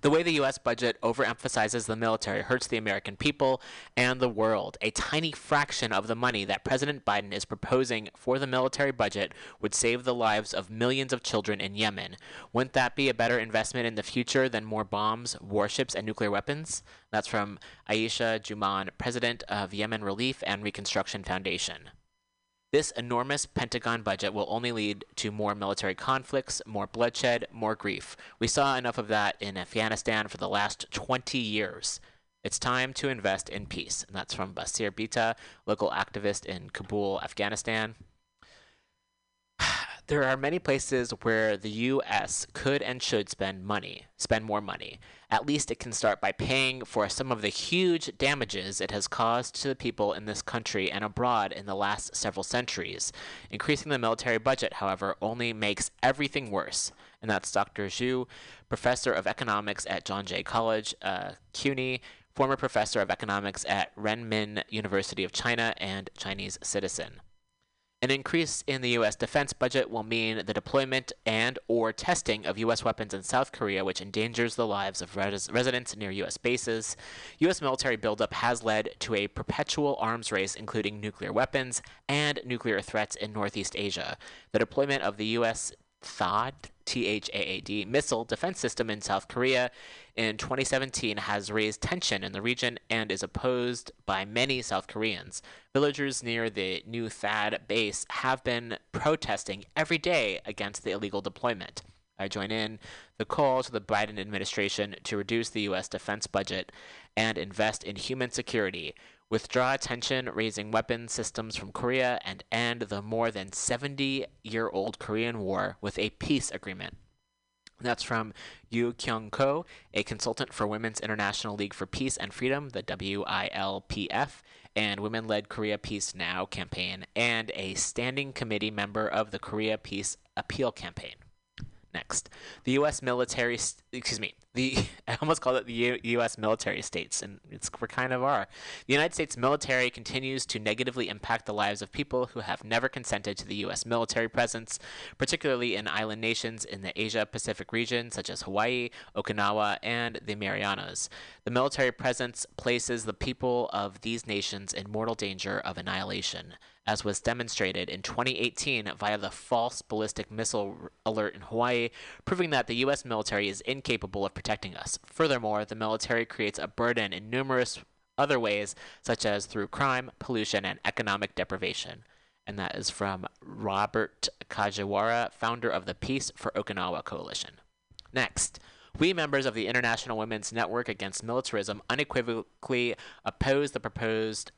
The way the U S budget overemphasizes the military hurts the American people and the world. A tiny fraction of the money that President Biden is proposing for the military budget would save the lives of millions of children in Yemen. Wouldn't that be a better investment in the future than more bombs, warships, and nuclear weapons? That's from Aisha Juman, president of Yemen Relief and Reconstruction Foundation. This enormous Pentagon budget will only lead to more military conflicts, more bloodshed, more grief. We saw enough of that in Afghanistan for the last twenty years. It's time to invest in peace. And that's from Basir Bita, local activist in Kabul, Afghanistan. There are many places where the U S could and should spend money, spend more money. At least it can start by paying for some of the huge damages it has caused to the people in this country and abroad in the last several centuries. Increasing the military budget, however, only makes everything worse. And that's Doctor Zhu, professor of economics at John Jay College, uh, C U N Y, former professor of economics at Renmin University of China, and Chinese citizen. An increase in the U S defense budget will mean the deployment and or testing of U S weapons in South Korea, which endangers the lives of res- residents near U S bases. U S military buildup has led to a perpetual arms race, including nuclear weapons and nuclear threats in Northeast Asia. The deployment of the U S THAAD, T H A A D, missile defense system in South Korea in twenty seventeen has raised tension in the region and is opposed by many South Koreans. Villagers near the new THAAD base have been protesting every day against the illegal deployment. I join in the call to the Biden administration to reduce the U S defense budget and invest in human security. Withdraw tension, raising weapons systems from Korea, and end the more than seventy-year-old Korean War with a peace agreement. That's from Yoo Kyung Ko, a consultant for Women's International League for Peace and Freedom, the W I L P F, and Women-Led Korea Peace Now campaign, and a standing committee member of the Korea Peace Appeal campaign. Next, the U S military, st- excuse me, the I almost called it the U- U.S. military states, and it's we kind of are. The United States military continues to negatively impact the lives of people who have never consented to the U S military presence, particularly in island nations in the Asia-Pacific region, such as Hawaii, Okinawa, and the Marianas. The military presence places the people of these nations in mortal danger of annihilation, as was demonstrated in twenty eighteen via the false ballistic missile alert in Hawaii, proving that the U S military is incapable of protecting us. Furthermore, the military creates a burden in numerous other ways, such as through crime, pollution, and economic deprivation. And that is from Robert Kajiwara, founder of the Peace for Okinawa Coalition. Next, we members of the International Women's Network Against Militarism unequivocally oppose the proposed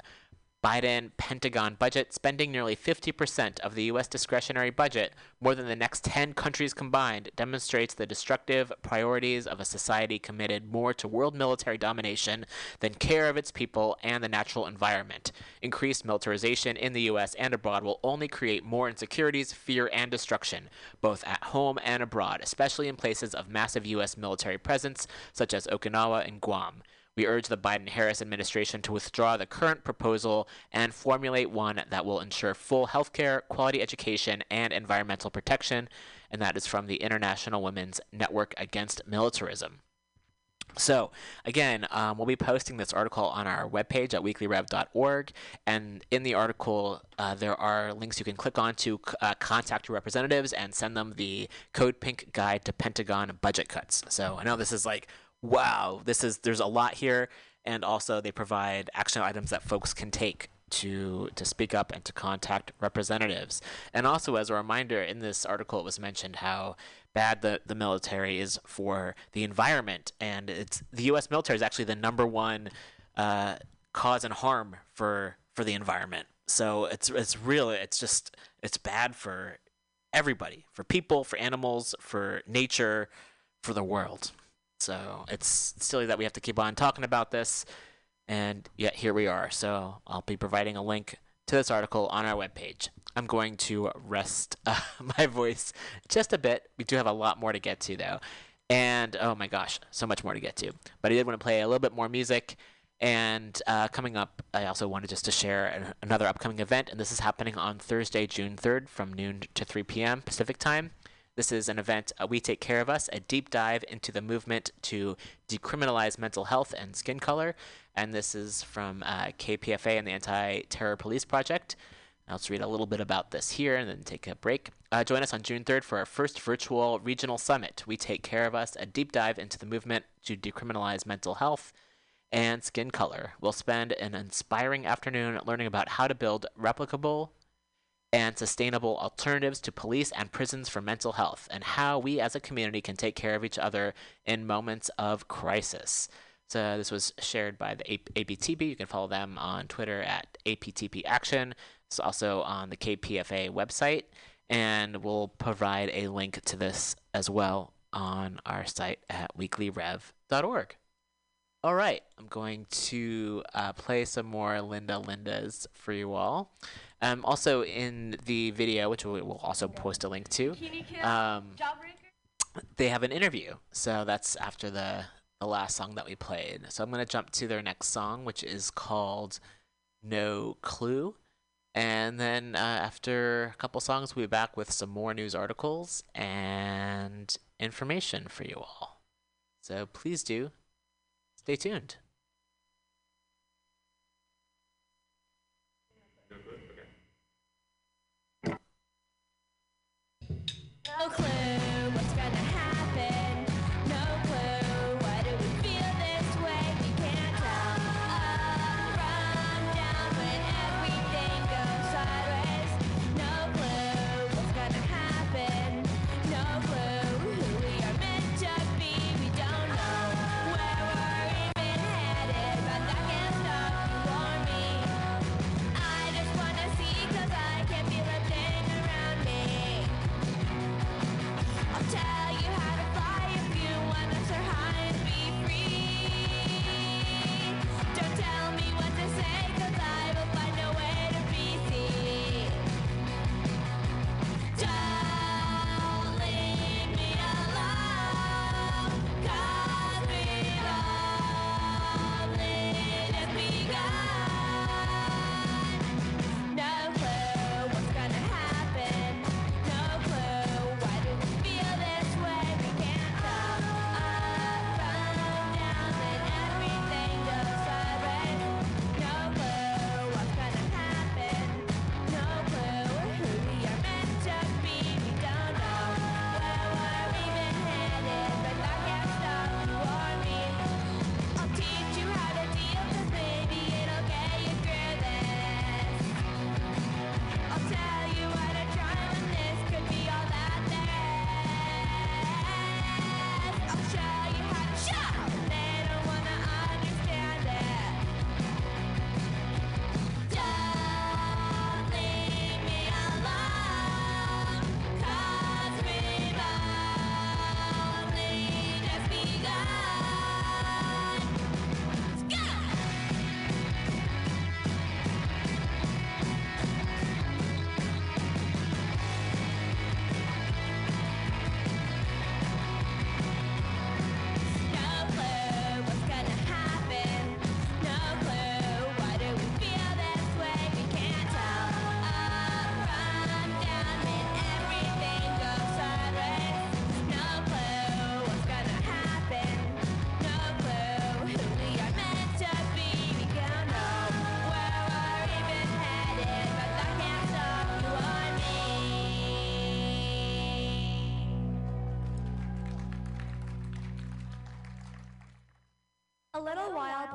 Biden Pentagon budget, spending nearly fifty percent of the U S discretionary budget, more than the next ten countries combined, demonstrates the destructive priorities of a society committed more to world military domination than care of its people and the natural environment. Increased militarization in the U S and abroad will only create more insecurities, fear, and destruction, both at home and abroad, especially in places of massive U S military presence, such as Okinawa and Guam. We urge the Biden-Harris administration to withdraw the current proposal and formulate one that will ensure full health care, quality education, and environmental protection. And that is from the International Women's Network Against Militarism. So, again, um, we'll be posting this article on our webpage at weekly rev dot org, and in the article, uh, there are links you can click on to uh, contact your representatives and send them the Code Pink Guide to Pentagon Budget Cuts. So, I know this is like, wow, this is there's a lot here, and also they provide action items that folks can take to to speak up and to contact representatives. And also, as a reminder, in this article it was mentioned how bad the, the military is for the environment, and it's the U S military is actually the number one uh, cause and harm for for the environment. So it's it's really it's just it's bad for everybody, for people, for animals, for nature, for the world. So it's silly that we have to keep on talking about this, and yet here we are. So I'll be providing a link to this article on our webpage. I'm going to rest uh, my voice just a bit. We do have a lot more to get to, though. And, oh my gosh, so much more to get to. But I did want to play a little bit more music. And uh, coming up, I also wanted just to share an, another upcoming event, and this is happening on Thursday, June third from noon to three p.m. Pacific time. This is an event, uh, We Take Care of Us, a deep dive into the movement to decriminalize mental health and skin color. And this is from uh, K P F A and the Anti-Terror Police Project. I'll just read a little bit about this here and then take a break. Uh, join us on June third for our first virtual regional summit, We Take Care of Us, a deep dive into the movement to decriminalize mental health and skin color. We'll spend an inspiring afternoon learning about how to build replicable and sustainable alternatives to police and prisons for mental health, and how we as a community can take care of each other in moments of crisis. So this was shared by the A P T B. You can follow them on Twitter at A P T B Action. It's also on the K P F A website, and we'll provide a link to this as well on our site at weekly rev dot org. All right, I'm going to uh, play some more Linda Lindas for you all. Um, also in the video, which we will also post a link to, um, they have an interview. So that's after the, the last song that we played. So I'm going to jump to their next song, which is called No Clue. And then uh, after a couple songs, we'll be back with some more news articles and information for you all. So please do. Stay tuned. Okay. No clue what's gonna happen. No clue why do we feel this way? We can't tell. Up, run down when everything goes sideways. No clue what's gonna happen. No clue who we are meant to be. We don't know where we're.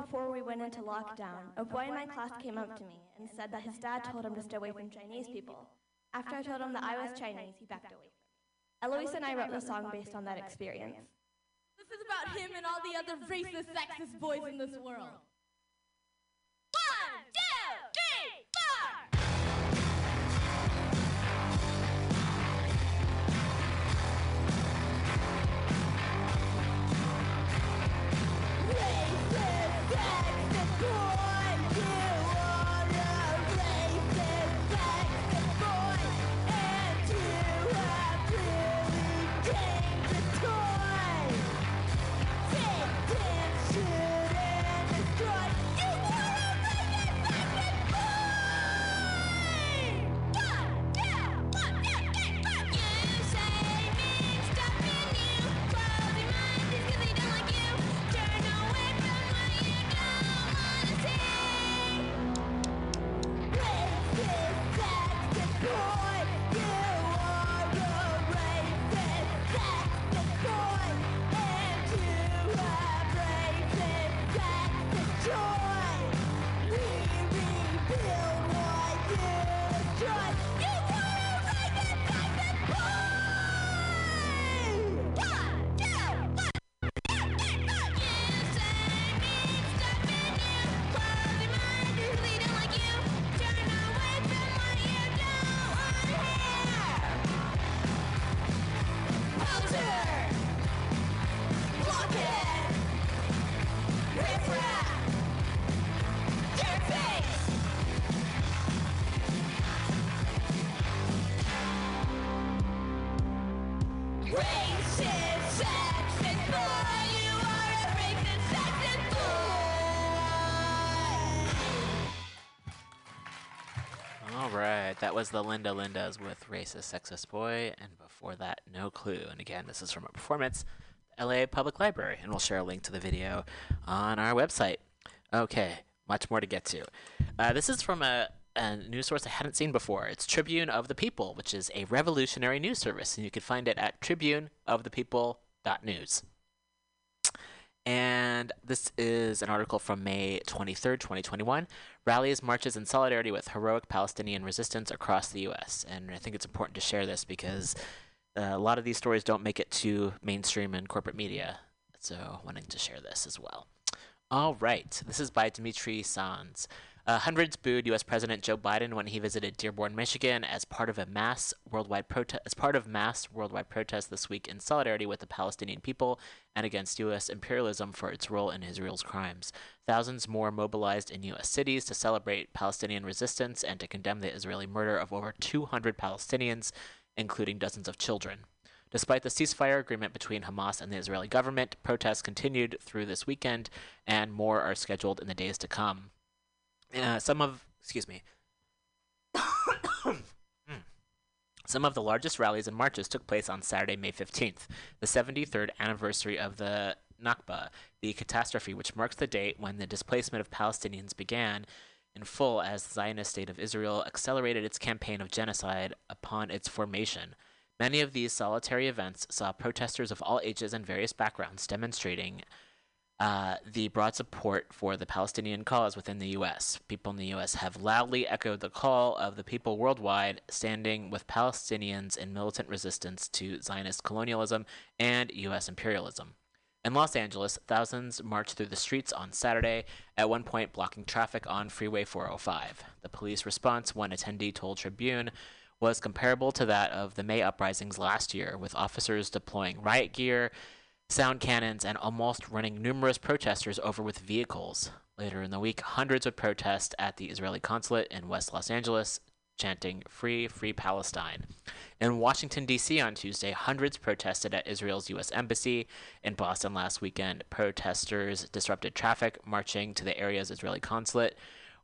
Before we went into lockdown, a boy in my class came up to me and said that his dad told him to stay away from Chinese people. After I told him that I was Chinese, he backed away from me. Eloise and I wrote the song based on that experience. This is about him and all the other racist, sexist boys in this world. One, two, three, four! Let's go! All right, that was the Linda Lindas with Racist Sexist Boy, and before that, No Clue. And again, this is from a performance at L A Public Library, and we'll share a link to the video on our website. Okay, much more to get to. Uh, this is from a, a news source I hadn't seen before. It's Tribune of the People, which is a revolutionary news service, and you can find it at tribune of the people dot news. And this is an article from May twenty-third, twenty twenty-one. Rallies, marches in solidarity with heroic Palestinian resistance across the U S And I think it's important to share this because uh, a lot of these stories don't make it to mainstream and corporate media. So wanting to share this as well. All right. This is by Dimitri Sanz. Uh, hundreds booed U S President Joe Biden when he visited Dearborn, Michigan, as part of a mass worldwide protest. As part of mass worldwide protests this week in solidarity with the Palestinian people and against U S imperialism for its role in Israel's crimes, thousands more mobilized in U S cities to celebrate Palestinian resistance and to condemn the Israeli murder of over two hundred Palestinians, including dozens of children. Despite the ceasefire agreement between Hamas and the Israeli government, protests continued through this weekend, and more are scheduled in the days to come. Uh, some of, excuse me, some of the largest rallies and marches took place on Saturday, May fifteenth, the seventy-third anniversary of the Nakba, the catastrophe which marks the date when the displacement of Palestinians began in full as the Zionist state of Israel accelerated its campaign of genocide upon its formation. Many of these solitary events saw protesters of all ages and various backgrounds demonstrating Uh, the broad support for the Palestinian cause within the U S People in the U S have loudly echoed the call of the people worldwide, standing with Palestinians in militant resistance to Zionist colonialism and U S imperialism. In Los Angeles, thousands marched through the streets on Saturday, at one point blocking traffic on Freeway four oh five. The police response, one attendee told Tribune, was comparable to that of the May uprisings last year, with officers deploying riot gear, sound cannons, and almost running numerous protesters over with vehicles. Later in the week, hundreds would protest at the Israeli consulate in West Los Angeles, chanting Free, Free Palestine. In Washington, D C on Tuesday, hundreds protested at Israel's U S Embassy. In Boston last weekend, protesters disrupted traffic, marching to the area's Israeli consulate,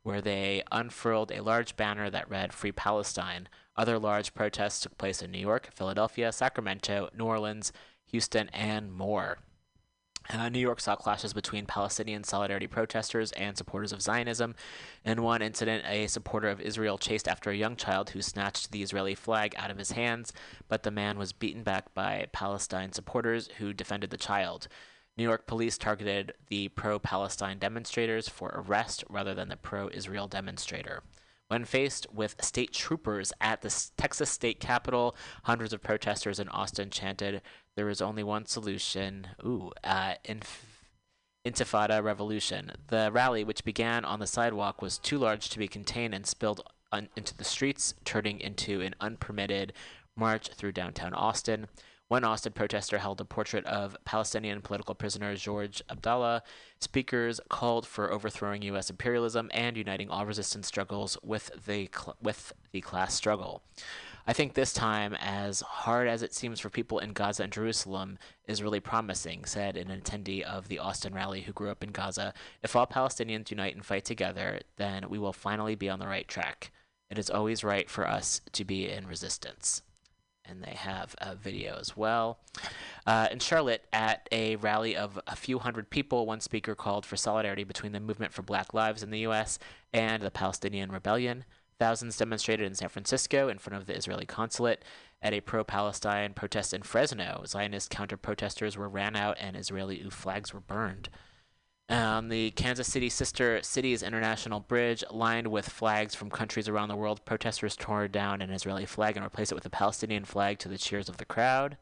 where they unfurled a large banner that read Free Palestine. Other large protests took place in New York, Philadelphia, Sacramento, New Orleans, Houston, and more. Uh, New York saw clashes between Palestinian solidarity protesters and supporters of Zionism. In one incident, a supporter of Israel chased after a young child who snatched the Israeli flag out of his hands, but the man was beaten back by Palestine supporters who defended the child. New York police targeted the pro-Palestine demonstrators for arrest rather than the pro-Israel demonstrator. When faced with state troopers at the Texas state capitol, hundreds of protesters in Austin chanted, "There is only one solution, ooh, uh, inf- Intifada revolution." The rally, which began on the sidewalk, was too large to be contained and spilled un- into the streets, turning into an unpermitted march through downtown Austin. One Austin protester held a portrait of Palestinian political prisoner George Abdallah. Speakers called for overthrowing U S imperialism and uniting all resistance struggles with the cl- with the class struggle. I think this time, as hard as it seems for people in Gaza and Jerusalem, is really promising, said an attendee of the Austin rally who grew up in Gaza. If all Palestinians unite and fight together, then we will finally be on the right track. It is always right for us to be in resistance. And they have a video as well. Uh, in Charlotte, at a rally of a few hundred people, one speaker called for solidarity between the movement for Black Lives in the U S and the Palestinian Rebellion. Thousands demonstrated in San Francisco in front of the Israeli consulate. At a pro-Palestine protest in Fresno, Zionist counter-protesters were ran out and Israeli U flags were burned. On um, the Kansas City Sister Cities International Bridge, lined with flags from countries around the world, protesters tore down an Israeli flag and replaced it with a Palestinian flag to the cheers of the crowd.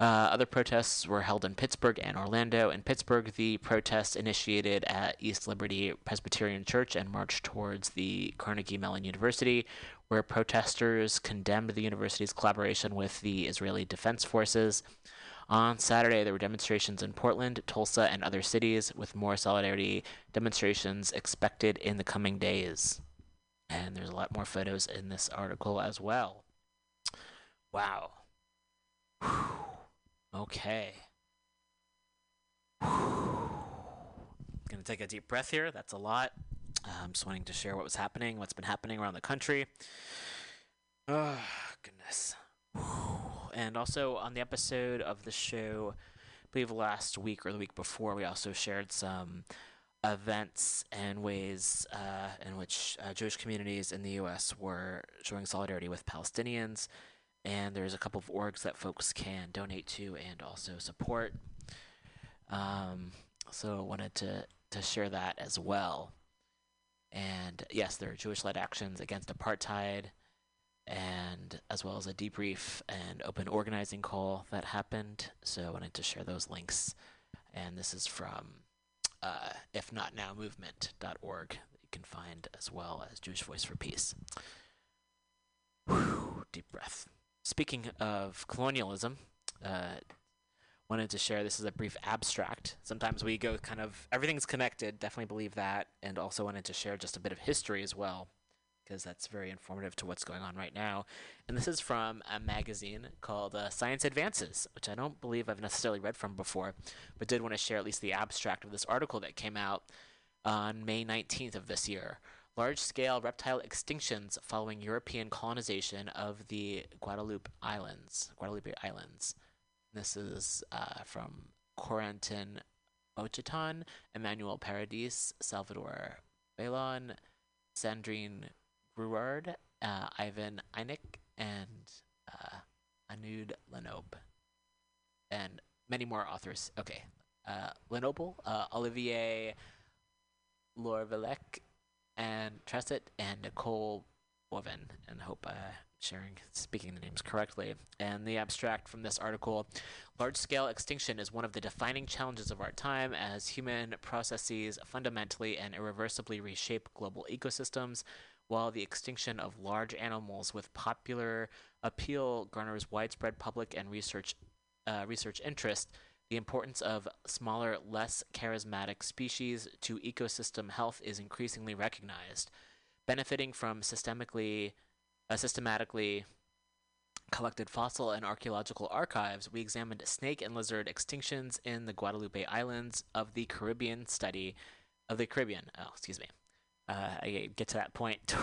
Uh, other protests were held in Pittsburgh and Orlando. In Pittsburgh, the protests initiated at East Liberty Presbyterian Church and marched towards the Carnegie Mellon University, where protesters condemned the university's collaboration with the Israeli Defense Forces. On Saturday, there were demonstrations in Portland, Tulsa, and other cities, with more solidarity demonstrations expected in the coming days. And there's a lot more photos in this article as well. Wow. Okay. Gonna take a deep breath here. That's a lot. I'm just wanting to share what was happening, what's been happening around the country. Oh, goodness. And also on the episode of the show, I believe last week or the week before, we also shared some events and ways uh, in which uh, Jewish communities in the U S were showing solidarity with Palestinians. And there's a couple of orgs that folks can donate to and also support. Um, so I wanted to, to share that as well. And yes, there are Jewish-led actions against apartheid, and as well as a debrief and open organizing call that happened. So I wanted to share those links. And this is from uh, if not now movement dot org that you can find, as well as Jewish Voice for Peace. Whew, deep breath. Speaking of colonialism, uh, wanted to share, this is a brief abstract. Sometimes we go kind of, everything's connected, definitely believe that, and also wanted to share just a bit of history as well, because that's very informative to what's going on right now. And this is from a magazine called uh, Science Advances, which I don't believe I've necessarily read from before, but did want to share at least the abstract of this article that came out on May nineteenth of this year. Large-scale reptile extinctions following European colonization of the Guadalupe Islands. Guadalupe Islands. This is uh, from Corentin Ochetan, Emmanuel Paradis, Salvador Belon, Sandrine Gruard, uh, Ivan Einik, and uh, Anud Lenoble, and many more authors. Okay, uh, Lenoble, uh, Olivier Lorvelec, and Tresset, and Nicole Woven, and hope I'm uh, sharing, speaking the names correctly. And the abstract from this article, large-scale extinction is one of the defining challenges of our time as human processes fundamentally and irreversibly reshape global ecosystems, while the extinction of large animals with popular appeal garners widespread public and research, uh, research interest. The importance of smaller, less charismatic species to ecosystem health is increasingly recognized, benefiting from systemically, uh, systematically collected fossil and archaeological archives. We examined snake and lizard extinctions in the Guadalupe Islands of the Caribbean study of the Caribbean. Oh, excuse me. Uh, I get to that point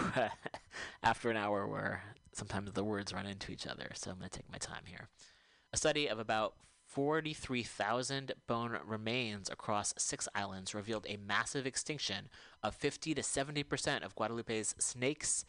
after an hour where sometimes the words run into each other, so I'm going to take my time here. A study of about forty-three thousand bone remains across six islands revealed a massive extinction of fifty to seventy percent of Guadalupe's snakes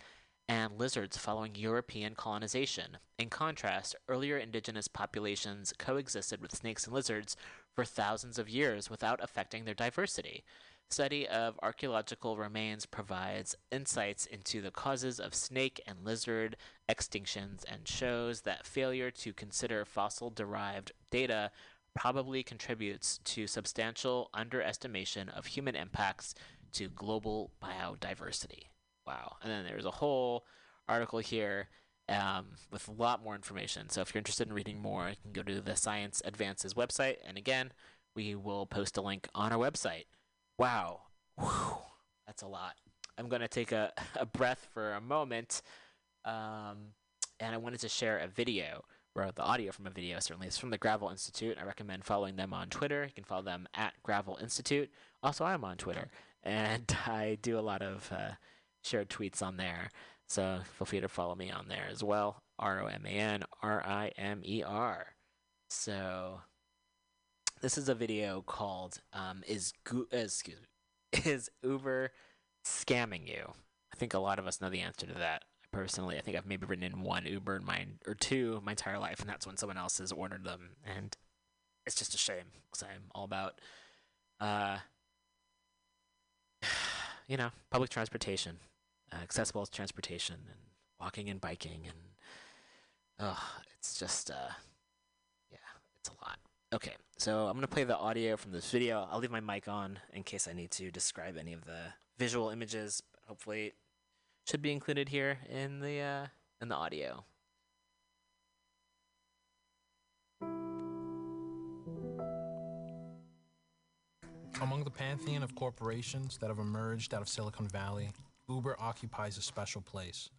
and lizards following European colonization. In contrast, earlier indigenous populations coexisted with snakes and lizards for thousands of years without affecting their diversity. Study of archaeological remains provides insights into the causes of snake and lizard extinctions and shows that failure to consider fossil-derived data probably contributes to substantial underestimation of human impacts to global biodiversity. Wow. And then there's a whole article here um, with a lot more information. So if you're interested in reading more, you can go to the Science Advances website. And again, we will post a link on our website. Wow, whew, that's a lot. I'm going to take a, a breath for a moment, um, and I wanted to share a video, or the audio from a video, certainly. It's from the Gravel Institute. I recommend following them on Twitter. You can follow them at Gravel Institute. Also, I'm on Twitter, and I do a lot of uh, shared tweets on there, so feel free to follow me on there as well, R O M A N R I M E R. So... this is a video called um, "Is Gu- uh, excuse me, Is Uber Scamming You?" I think a lot of us know the answer to that. Personally, I think I've maybe ridden in one Uber in my or two my entire life, and that's when someone else has ordered them, and it's just a shame because I'm all about, uh, you know, public transportation, uh, accessible transportation, and walking and biking, and oh, it's just uh, yeah, it's a lot. Okay, so I'm going to play the audio from this video. I'll leave my mic on in case I need to describe any of the visual images. But hopefully it should be included here in the, uh, in the audio. Among the pantheon of corporations that have emerged out of Silicon Valley, Uber occupies a special place.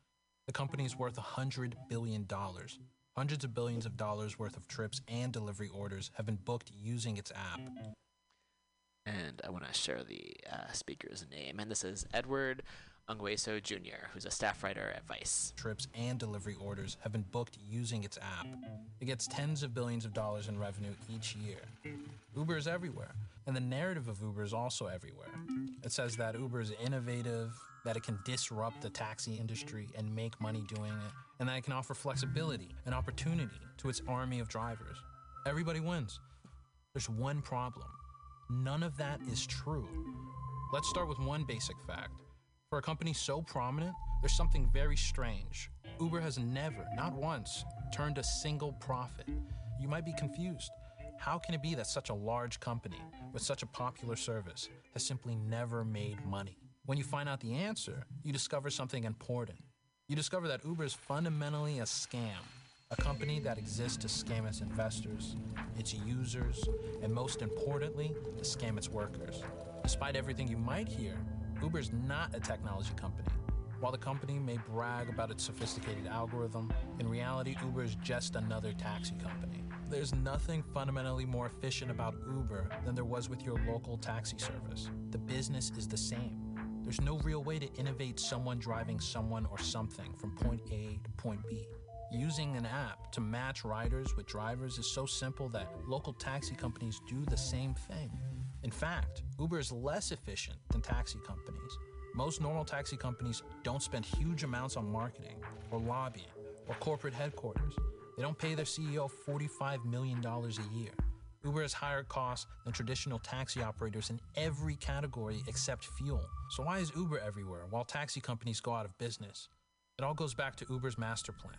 The company is worth one hundred billion dollars. Hundreds of billions of dollars worth of trips and delivery orders have been booked using its app. And I want to share the uh, speaker's name, and this is Edward Ongweso Junior, who's a staff writer at Vice. Trips and delivery orders have been booked using its app. It gets tens of billions of dollars in revenue each year. Uber is everywhere, and the narrative of Uber is also everywhere. It says that Uber is innovative, that it can disrupt the taxi industry and make money doing it, and that it can offer flexibility and opportunity to its army of drivers. Everybody wins. There's one problem. None of that is true. Let's start with one basic fact. For a company so prominent, there's something very strange. Uber has never, not once, turned a single profit. You might be confused. How can it be that such a large company with such a popular service has simply never made money? When you find out the answer, you discover something important. You discover that Uber is fundamentally a scam, a company that exists to scam its investors, its users, and most importantly, to scam its workers. Despite everything you might hear, Uber is not a technology company. While the company may brag about its sophisticated algorithm, in reality, Uber is just another taxi company. There's nothing fundamentally more efficient about Uber than there was with your local taxi service. The business is the same. There's no real way to innovate someone driving someone or something from point A to point B. Using an app to match riders with drivers is so simple that local taxi companies do the same thing. In fact, Uber is less efficient than taxi companies. Most normal taxi companies don't spend huge amounts on marketing or lobbying or corporate headquarters. They don't pay their C E O forty-five million dollars a year. Uber has higher costs than traditional taxi operators in every category except fuel. So why is Uber everywhere while taxi companies go out of business? It all goes back to Uber's master plan.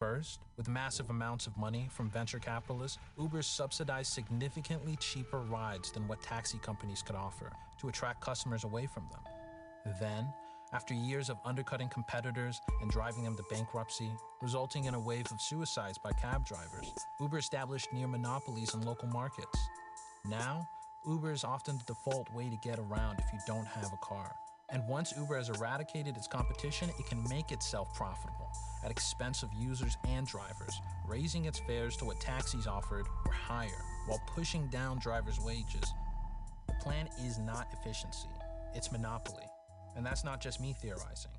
First, with massive amounts of money from venture capitalists, Uber subsidized significantly cheaper rides than what taxi companies could offer to attract customers away from them. Then, after years of undercutting competitors and driving them to bankruptcy, resulting in a wave of suicides by cab drivers, Uber established near monopolies in local markets. Now, Uber is often the default way to get around if you don't have a car. And once Uber has eradicated its competition, it can make itself profitable at expense of users and drivers, raising its fares to what taxis offered or higher, while pushing down drivers' wages. The plan is not efficiency, it's monopoly. And that's not just me theorizing.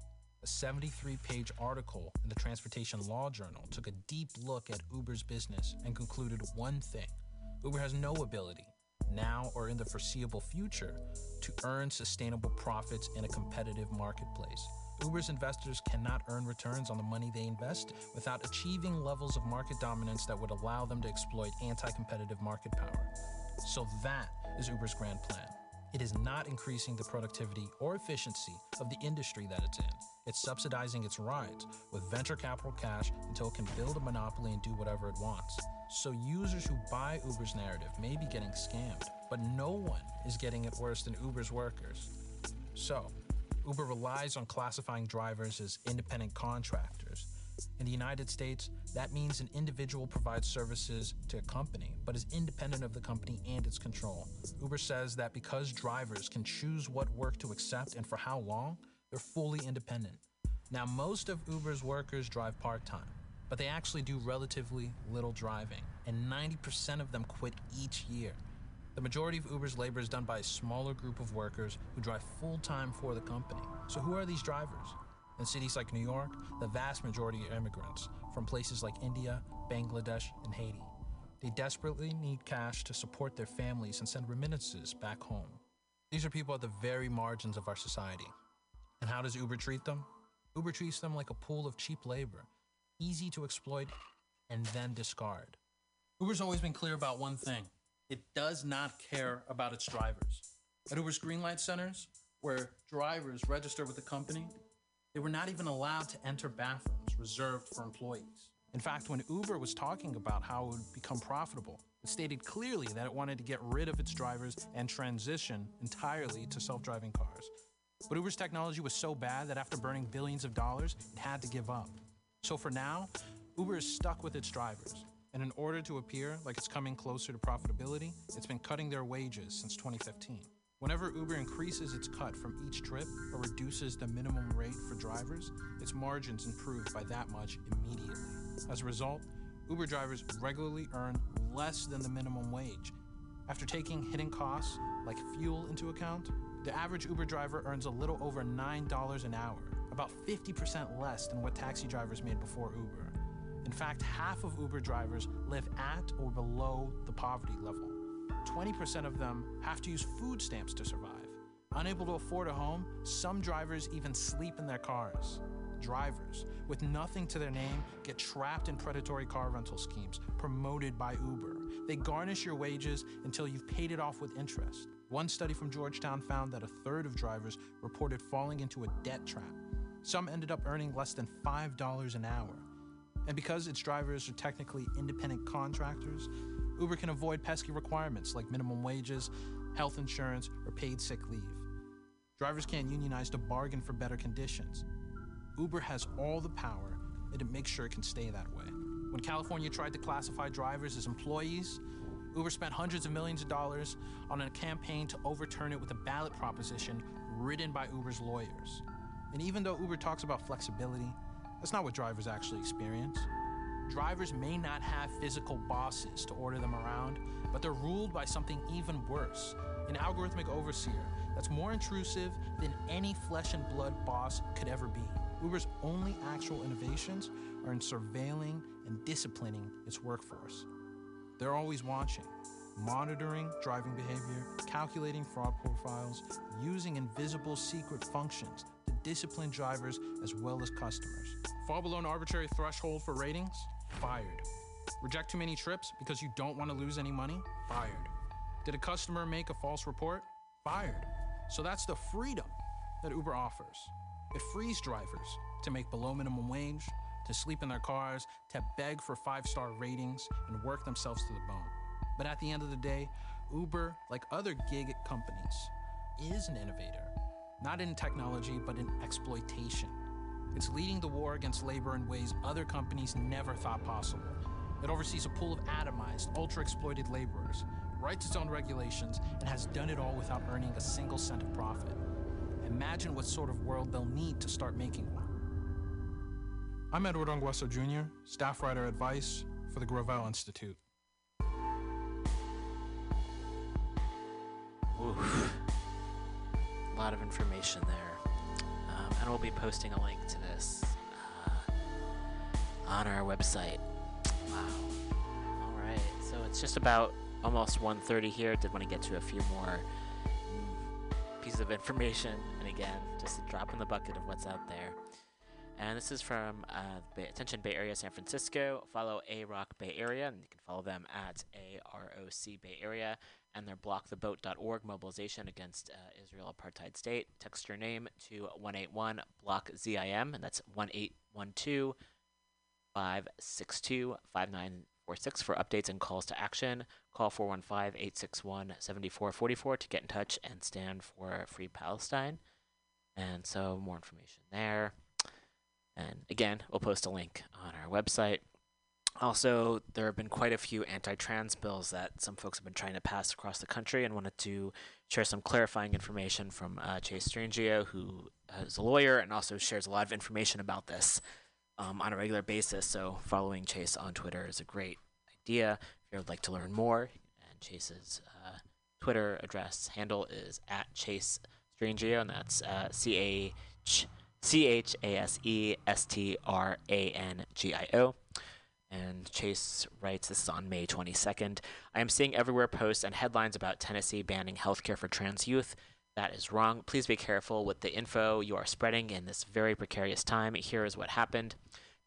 A seventy-three page article in the Transportation Law Journal took a deep look at Uber's business and concluded one thing: Uber has no ability, now or in the foreseeable future, to earn sustainable profits in a competitive marketplace. Uber's investors cannot earn returns on the money they invest without achieving levels of market dominance that would allow them to exploit anti-competitive market power. So that is Uber's grand plan. It is not increasing the productivity or efficiency of the industry that it's in. It's subsidizing its rides with venture capital cash until it can build a monopoly and do whatever it wants. So users who buy Uber's narrative may be getting scammed, but no one is getting it worse than Uber's workers. So, Uber relies on classifying drivers as independent contractors. In the United States, that means an individual provides services to a company, but is independent of the company and its control. Uber says that because drivers can choose what work to accept and for how long, they're fully independent. Now, most of Uber's workers drive part-time, but they actually do relatively little driving, and ninety percent of them quit each year. The majority of Uber's labor is done by a smaller group of workers who drive full-time for the company. So who are these drivers? In cities like New York, the vast majority are immigrants from places like India, Bangladesh, and Haiti. They desperately need cash to support their families and send remittances back home. These are people at the very margins of our society. And how does Uber treat them? Uber treats them like a pool of cheap labor, easy to exploit and then discard. Uber's always been clear about one thing. It does not care about its drivers. At Uber's Green Light Centers, where drivers register with the company, they were not even allowed to enter bathrooms reserved for employees. In fact, when Uber was talking about how it would become profitable, it stated clearly that it wanted to get rid of its drivers and transition entirely to self-driving cars. But Uber's technology was so bad that after burning billions of dollars, it had to give up. So for now, Uber is stuck with its drivers. And in order to appear like it's coming closer to profitability, it's been cutting their wages since twenty fifteen. Whenever Uber increases its cut from each trip or reduces the minimum rate for drivers, its margins improve by that much immediately. As a result, Uber drivers regularly earn less than the minimum wage. After taking hidden costs, like fuel, into account, the average Uber driver earns a little over nine dollars an hour, about fifty percent less than what taxi drivers made before Uber. In fact, half of Uber drivers live at or below the poverty level. twenty percent of them have to use food stamps to survive. Unable to afford a home, some drivers even sleep in their cars. Drivers with nothing to their name get trapped in predatory car rental schemes promoted by Uber. They garnish your wages until you've paid it off with interest. One study from Georgetown found that a third of drivers reported falling into a debt trap. Some ended up earning less than five dollars an hour. And because its drivers are technically independent contractors, Uber can avoid pesky requirements like minimum wages, health insurance, or paid sick leave. Drivers can't unionize to bargain for better conditions. Uber has all the power, and it makes sure it can stay that way. When California tried to classify drivers as employees, Uber spent hundreds of millions of dollars on a campaign to overturn it with a ballot proposition written by Uber's lawyers. And even though Uber talks about flexibility, that's not what drivers actually experience. Drivers may not have physical bosses to order them around, but they're ruled by something even worse, an algorithmic overseer that's more intrusive than any flesh and blood boss could ever be. Uber's only actual innovations are in surveilling and disciplining its workforce. They're always watching, monitoring driving behavior, calculating fraud profiles, using invisible secret functions to discipline drivers as well as customers. Fall below an arbitrary threshold for ratings? Fired. Reject too many trips because you don't want to lose any money? Fired. Did a customer make a false report? Fired. So that's the freedom that Uber offers. It frees drivers to make below minimum wage, to sleep in their cars, to beg for five-star ratings, and work themselves to the bone. But at the end of the day, Uber, like other gig companies, is an innovator, not in technology, but in exploitation. It's leading the war against labor in ways other companies never thought possible. It oversees a pool of atomized, ultra-exploited laborers, writes its own regulations, and has done it all without earning a single cent of profit. Imagine what sort of world they'll need to start making one. I'm Edward Ongueso Junior, staff writer at Vice for the Gravel Institute. Oof. A lot of information there. Um, and we'll be posting a link to this uh, on our website. Wow. All right. So it's just about almost one thirty here. Did want to get to a few more pieces of information, and again, just a drop in the bucket of what's out there. And this is from uh, Bay, attention Bay Area, San Francisco. Follow A R O C Bay Area, and you can follow them at A R O C Bay Area, and their block the boat dot org mobilization against uh, Israel apartheid state. Text your name to one eight one block Z I M, and that's one eight one two five six two five nine. For updates and calls to action, call four one five, eight six one, seven four four four to get in touch and stand for Free Palestine. And so more information there. And again, we'll post a link on our website. Also, there have been quite a few anti-trans bills that some folks have been trying to pass across the country, and wanted to share some clarifying information from uh, Chase Strangio, who is a lawyer and also shares a lot of information about this Um, on a regular basis, so following Chase on Twitter is a great idea. If you would like to learn more, and Chase's uh, Twitter address handle is at Chase Strangio, and that's uh, C H A S E S T R A N G I O. And Chase writes, this is on May twenty-second, I am seeing everywhere posts and headlines about Tennessee banning healthcare for trans youth. That is wrong. Please be careful with the info you are spreading in this very precarious time. Here is what happened.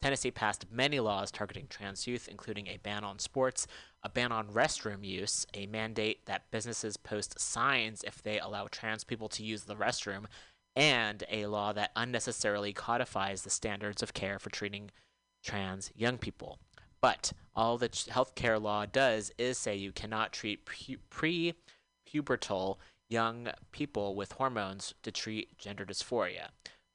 Tennessee passed many laws targeting trans youth, including a ban on sports, a ban on restroom use, a mandate that businesses post signs if they allow trans people to use the restroom, and a law that unnecessarily codifies the standards of care for treating trans young people. But all the healthcare law does is say you cannot treat pre- pubertal young people with hormones to treat gender dysphoria.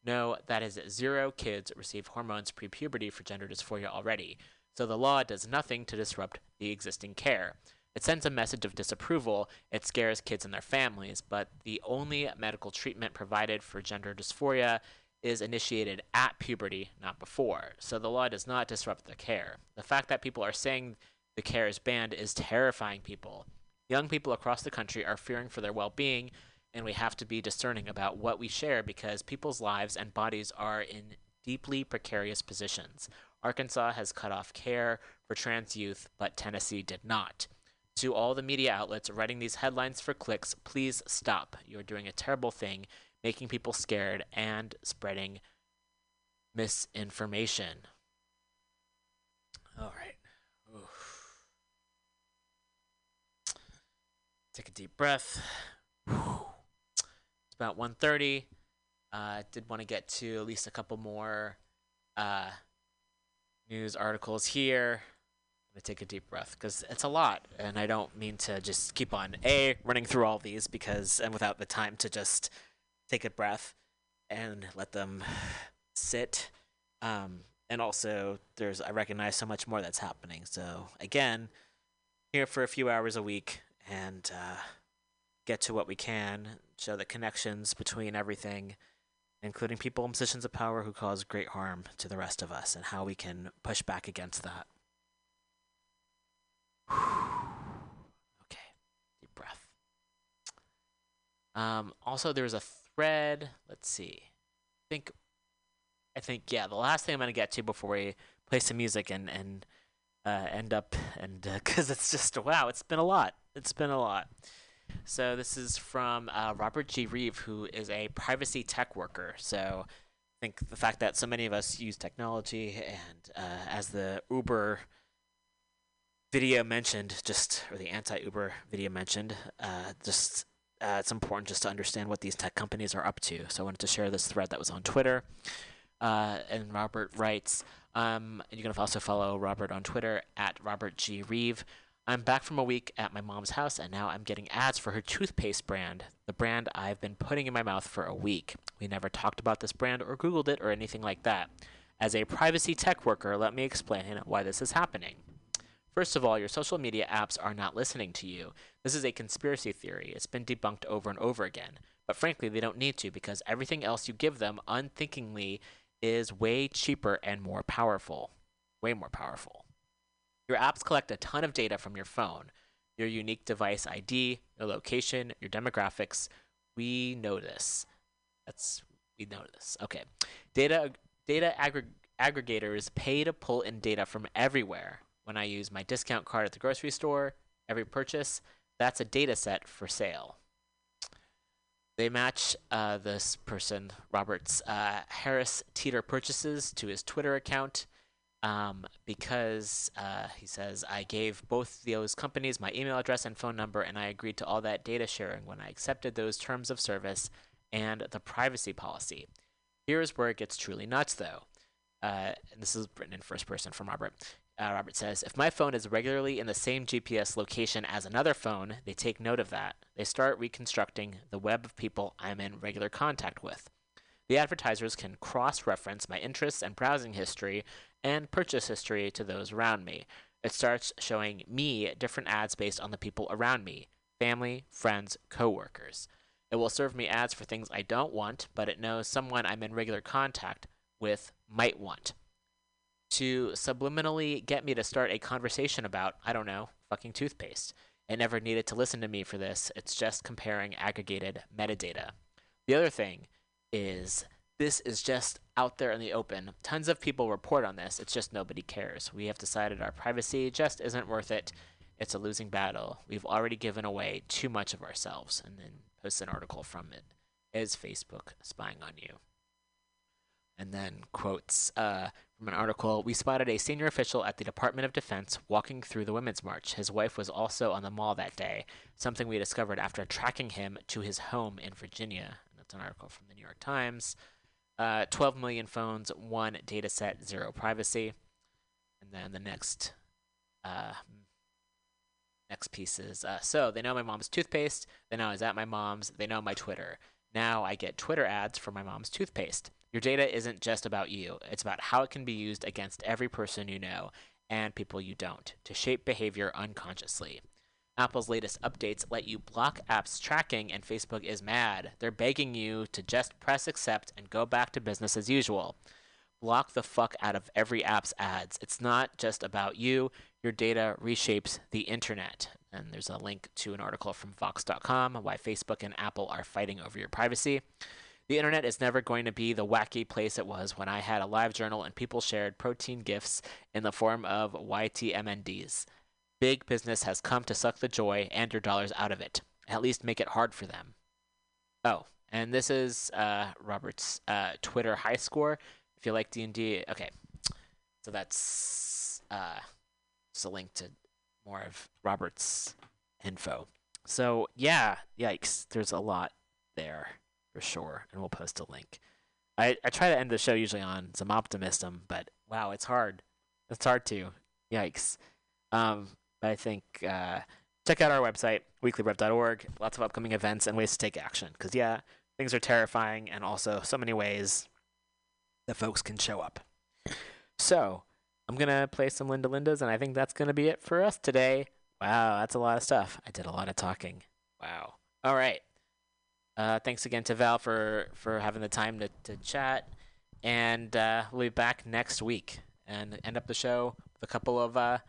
No, that is zero kids receive hormones pre-puberty for gender dysphoria already, so the law does nothing to disrupt the existing care. It sends a message of disapproval, it scares kids and their families, but the only medical treatment provided for gender dysphoria is initiated at puberty, not before. So the law does not disrupt the care. The fact that people are saying the care is banned is terrifying people. Young people across the country are fearing for their well-being, and we have to be discerning about what we share because people's lives and bodies are in deeply precarious positions. Arkansas has cut off care for trans youth, but Tennessee did not. To all the media outlets writing these headlines for clicks, please stop. You're doing a terrible thing, making people scared and spreading misinformation. All right. Oof. Take a deep breath. Whew. It's about one thirty. I uh, did want to get to at least a couple more uh, news articles here. I'm going to take a deep breath because it's a lot, and I don't mean to just keep on A, running through all these because and without the time to just take a breath and let them sit. Um, and also, there's I recognize so much more that's happening. So again, here for a few hours a week and uh, get to what we can, show the connections between everything, including people in positions of power who cause great harm to the rest of us and how we can push back against that. Okay, deep breath. Um, also, there was a thread. Let's see. I think, I think, yeah. The last thing I'm gonna get to before we play some music and and uh, end up and because uh, it's just wow, it's been a lot. It's been a lot. So this is from uh, Robert G. Reeve, who is a privacy tech worker. So I think the fact that so many of us use technology and uh, as the Uber video mentioned, just or the anti-Uber video mentioned, uh, just uh, it's important just to understand what these tech companies are up to. So I wanted to share this thread that was on Twitter. Uh, and Robert writes, um, and you can also follow Robert on Twitter at Robert G. Reeve. I'm back from a week at my mom's house, and now I'm getting ads for her toothpaste brand, the brand I've been putting in my mouth for a week. We never talked about this brand or Googled it or anything like that. As a privacy tech worker, let me explain why this is happening. First of all, your social media apps are not listening to you. This is a conspiracy theory. It's been debunked over and over again. But frankly, they don't need to because everything else you give them unthinkingly is way cheaper and more powerful. Way more powerful. Your apps collect a ton of data from your phone, your unique device I D, your location, your demographics. We know this. That's, we know this. Okay. Data, data aggr- aggregators pay to pull in data from everywhere. When I use my discount card at the grocery store, every purchase, that's a data set for sale. They match uh, this person, Robert's uh, Harris Teeter purchases to his Twitter account. Um, because uh, he says, I gave both those companies my email address and phone number, and I agreed to all that data sharing when I accepted those terms of service and the privacy policy. Here's where it gets truly nuts, though. Uh, and this is written in first person from Robert. Uh, Robert says, if my phone is regularly in the same G P S location as another phone, they take note of that. They start reconstructing the web of people I'm in regular contact with. The advertisers can cross-reference my interests and browsing history and purchase history to those around me. It starts showing me different ads based on the people around me, family, friends, co-workers. It will serve me ads for things I don't want, but it knows someone I'm in regular contact with might want. To subliminally get me to start a conversation about, I don't know, fucking toothpaste. It never needed to listen to me for this. It's just comparing aggregated metadata. The other thing is this is just out there in the open. Tons of people report on this. It's just nobody cares. We have decided our privacy just isn't worth it. It's a losing battle. We've already given away too much of ourselves. And then posts an article from it. Is Facebook spying on you? And then quotes uh, from an article. We spotted a senior official at the Department of Defense walking through the Women's March. His wife was also on the mall that day, something we discovered after tracking him to his home in Virginia. And that's an article from the New York Times. Uh, twelve million phones, one data set, zero privacy. And then the next uh, next piece is, uh, so they know my mom's toothpaste. They know I was at my mom's. They know my Twitter. Now I get Twitter ads for my mom's toothpaste. Your data isn't just about you. It's about how it can be used against every person you know and people you don't to shape behavior unconsciously. Apple's latest updates let you block apps tracking, and Facebook is mad. They're begging you to just press accept and go back to business as usual. Block the fuck out of every app's ads. It's not just about you. Your data reshapes the internet. And there's a link to an article from Vox dot com, why Facebook and Apple are fighting over your privacy. The internet is never going to be the wacky place it was when I had a live journal and people shared protein gifts in the form of Y T M N Ds. Big business has come to suck the joy and your dollars out of it. At least make it hard for them. Oh, and this is uh, Robert's uh, Twitter high score. If you like D and D, okay. So that's uh, just a link to more of Robert's info. So yeah, yikes, there's a lot there for sure, and we'll post a link. I, I try to end the show usually on some optimism, but wow, it's hard. It's hard to. Yikes. Um, but I think uh, check out our website, weekly rev dot org. Lots of upcoming events and ways to take action. Because yeah, things are terrifying, and also so many ways that folks can show up. So I'm going to play some Linda Lindas, and I think that's going to be it for us today. Wow, that's a lot of stuff. I did a lot of talking. Wow. All right. Uh, thanks again to Val for, for having the time to, to chat. And uh, we'll be back next week and end up the show with a couple of uh,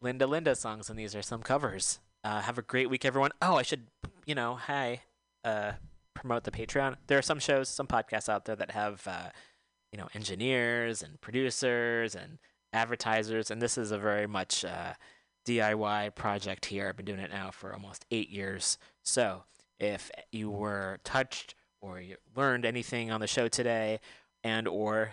Linda Linda songs, and these are some covers. Uh, have a great week, everyone. Oh, I should, you know, hi, uh, promote the Patreon. There are some shows, some podcasts out there that have, uh, you know, engineers and producers and advertisers, and this is a very much uh, D I Y project here. I've been doing it now for almost eight years. So if you were touched or you learned anything on the show today, and or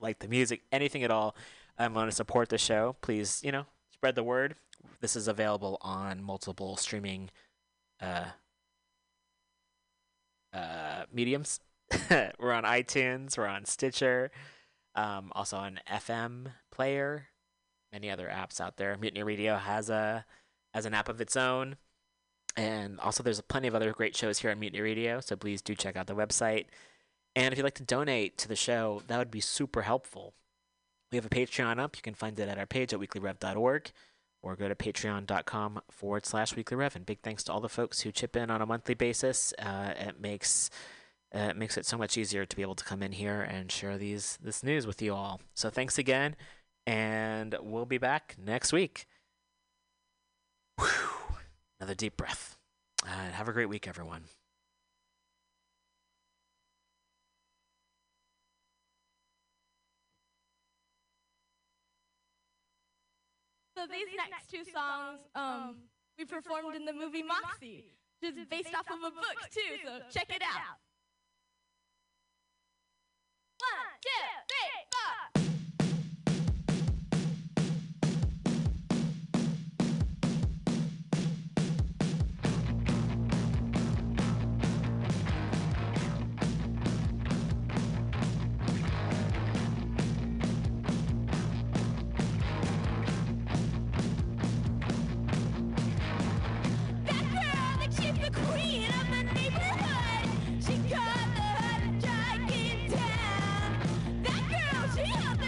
like the music, anything at all, I'm going to support the show. Please, you know, spread the word. This is available on multiple streaming uh, uh, mediums. We're on iTunes. We're on Stitcher. Um, also on F M Player, many other apps out there. Mutiny Radio has a has an app of its own, and also there's plenty of other great shows here on Mutiny Radio. So please do check out the website. And if you'd like to donate to the show, that would be super helpful. We have a Patreon up. You can find it at our page at weekly rev dot org, or go to patreon.com forward slash weeklyrev. And big thanks to all the folks who chip in on a monthly basis. Uh, it makes Uh, it makes it so much easier to be able to come in here and share these this news with you all. So thanks again, and we'll be back next week. Whew. Another deep breath. Uh, have a great week, everyone. So these next two songs um, we performed in the movie Moxie, which is based off of a book, too, so check it out. One, two, three, four. That girl that she's the queen of the neighborhood. She got the hood. She held the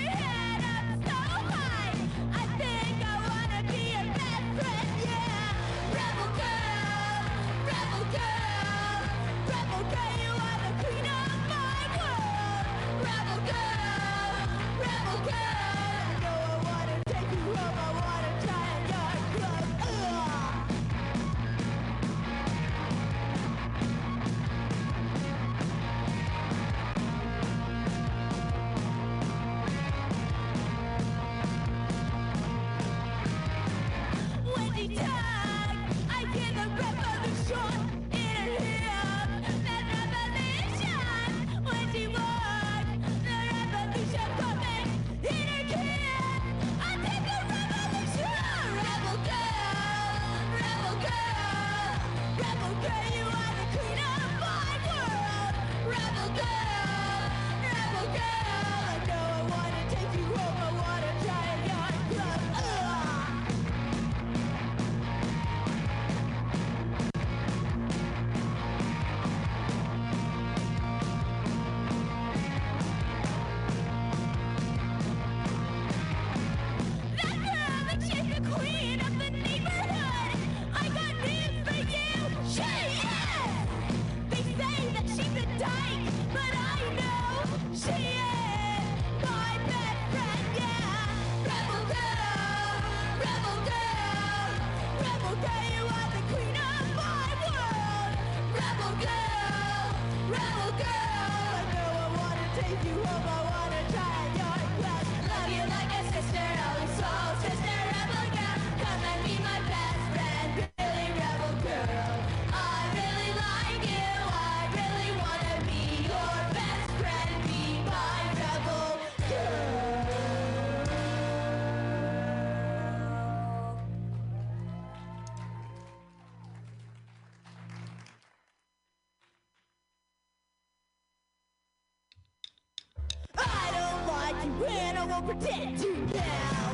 and I won't pretend to now.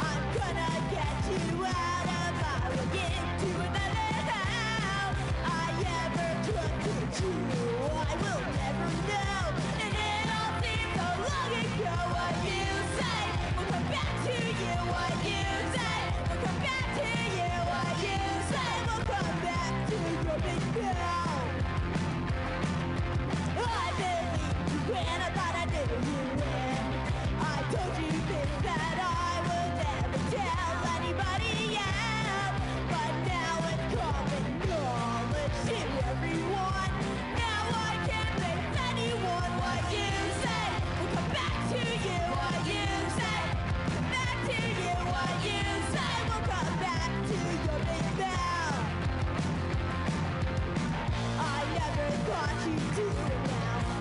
I'm gonna get you out of my way into another town. I ever could get you, I will never know. And it all seems so long ago. What you say will come back to you. What you say will come back to you. What you say will come back to your big girl. I believe you when I thought I knew you when I told you things that I would never tell anybody else. But now it's common knowledge to everyone. Now I can't face anyone. What you say will come back to you. What you say will come back to you. What you say will come back to your big bell. I never thought you do.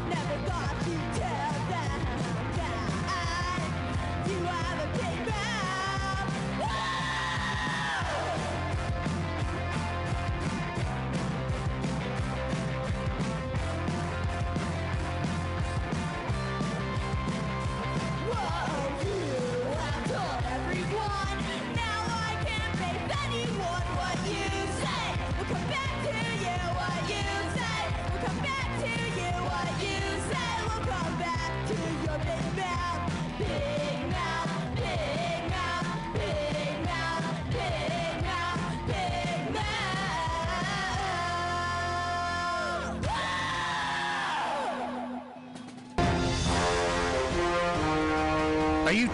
Never thought you'd tell them that you have a big mouth. Whoa! Whoa, you have told everyone. Now I can't face anyone. What you say will come back to you. What you say will come back to you. What you come back to your big mouth, big mouth, big mouth, big mouth, big mouth, big mouth. Woo! Are you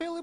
Billy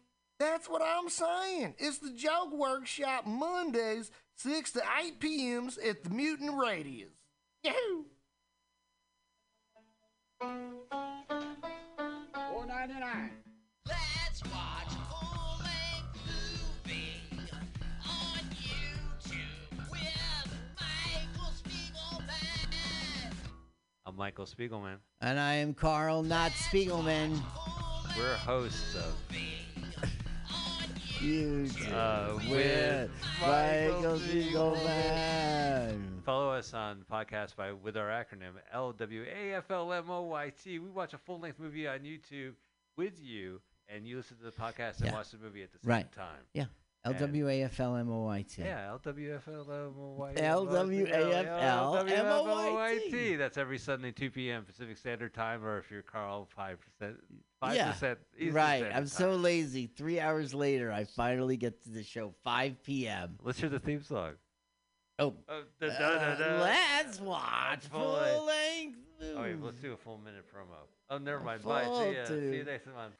That's what I'm saying. It's the Joke Workshop Mondays, six to eight p.m. at the Mutiny Radios. Yahoo! four ninety-nine. Let's watch full-length movie on YouTube with Michael Spiegelman. I'm Michael Spiegelman. And I am Carl, not Let's Spiegelman. We're hosts of YouTube uh, with Michael Spiegelman. Follow us on podcast by with our acronym L W A F L M O Y T. We watch a full-length movie on YouTube with you, and you listen to the podcast and yeah. watch the movie at the same right. time. Yeah. L W A F L M O Y T. Yeah, L W A F L M O Y T. L W A F L M O Y T. That's every Sunday, two p.m. Pacific Standard Time, or if you're Carl, five percent. five percent yeah, Eastern right. Standard I'm time. So lazy. Three hours later, I finally get to the show, five p.m. Let's hear the theme song. Oh. Uh, da, da, da, da. Uh, let's watch full length. length. Oh, wait, let's do a full minute promo. Oh, never mind. Bye. See ya. See you next month.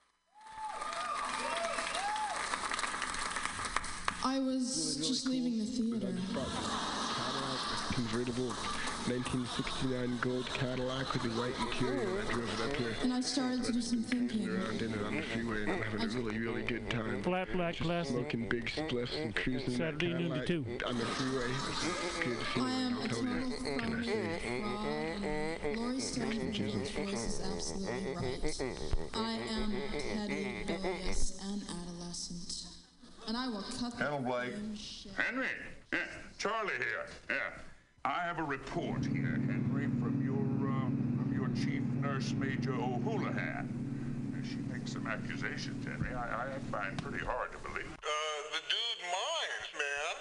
I was really just cool. leaving the theater. Cadillac, convertible, nineteen sixty-nine gold Cadillac with the white interior. I drove it up here. And I started to do some thinking. Around in and on the freeway, and I'm having I a really, really good time. Flat black classic. Smoking big spliffs and cruising Saturday noon to two. On the freeway, good feeling. I am a total fucking fraud. Lori Stone's voice is absolutely right. I am petty, rebellious, and adolescent. And I will cut Hello, Blake. Henry. Yeah. Charlie here. Yeah. I have a report here, Henry, from your uh, from your chief nurse, Major O'Houlihan. She makes some accusations, Henry. I, I find pretty hard to believe. Uh, the dude minds, man.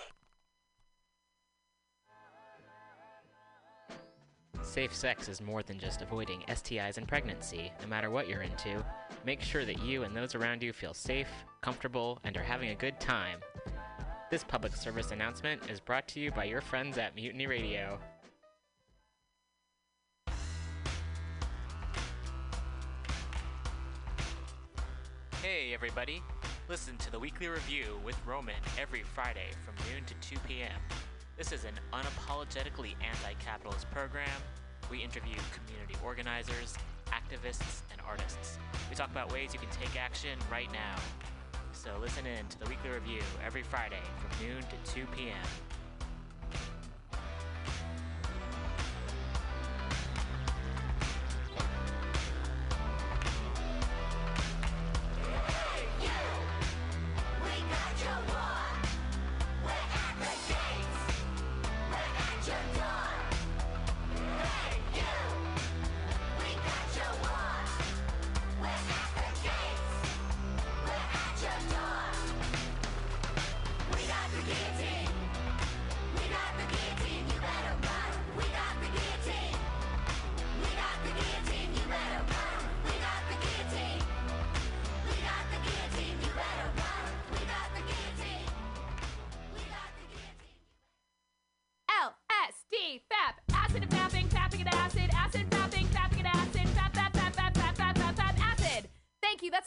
Safe sex is more than just avoiding S T Is and pregnancy. No matter what you're into, make sure that you and those around you feel safe, comfortable, and are having a good time. This public service announcement is brought to you by your friends at Mutiny Radio. Hey everybody, listen to the Weekly Review with Roman every Friday from noon to two p.m. This is an unapologetically anti-capitalist program. We interview community organizers, activists, and artists. We talk about ways you can take action right now. So listen in to the Weekly Review every Friday from noon to two p.m.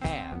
And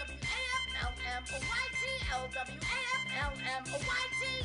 L M O Y T L W A F L M O Y T.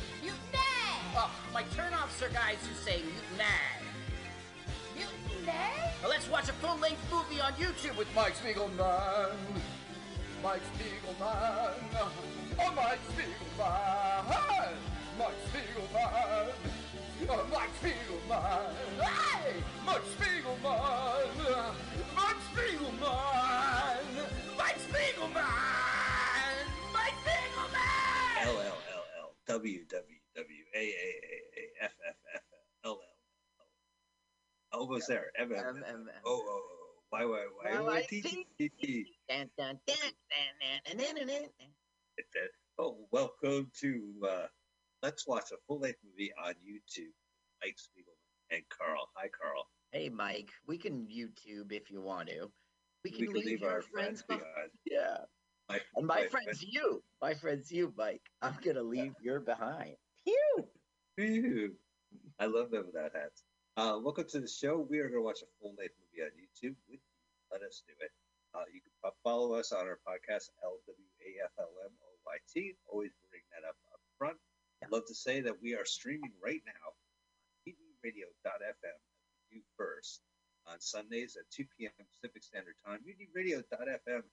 Mutiny. Oh, my turnoffs are guys who say mutiny. Mutiny. Well, let's watch a full-length movie on YouTube with Mike Spiegelman. Mike Spiegelman. Oh, Mike Spiegelman. Mike Spiegelman. Oh, Mike Spiegelman. Hey, Mike Spiegelman. Mike Spiegelman. Mike Spiegelman. L L L L W W W A A A F F F L L L. Almost there. M M M. Oh oh oh. Why why why? Why T T T. Oh, welcome to uh, Let's Watch a Full-Length Movie on YouTube. Mike Spiegelman and Carl. Hi, Carl. Hey, Mike. We can YouTube if you want to. We can, we can leave, leave our friends behind. Yeah. My, and my, my friend's friend. you. My friend's you, Mike. I'm going to leave yeah. your behind. Phew. Phew. I love them without hats. Uh, welcome to the show. We are going to watch a full-length movie on YouTube with you. Let us do it. Uh, you can follow us on our podcast, L W A F L M O Y T. Always bring that up up front. I'd love to say that we are streaming right now on mutiny radio dot f m. You first on Sundays at two p.m. Pacific Standard Time. mutiny radio dot f m.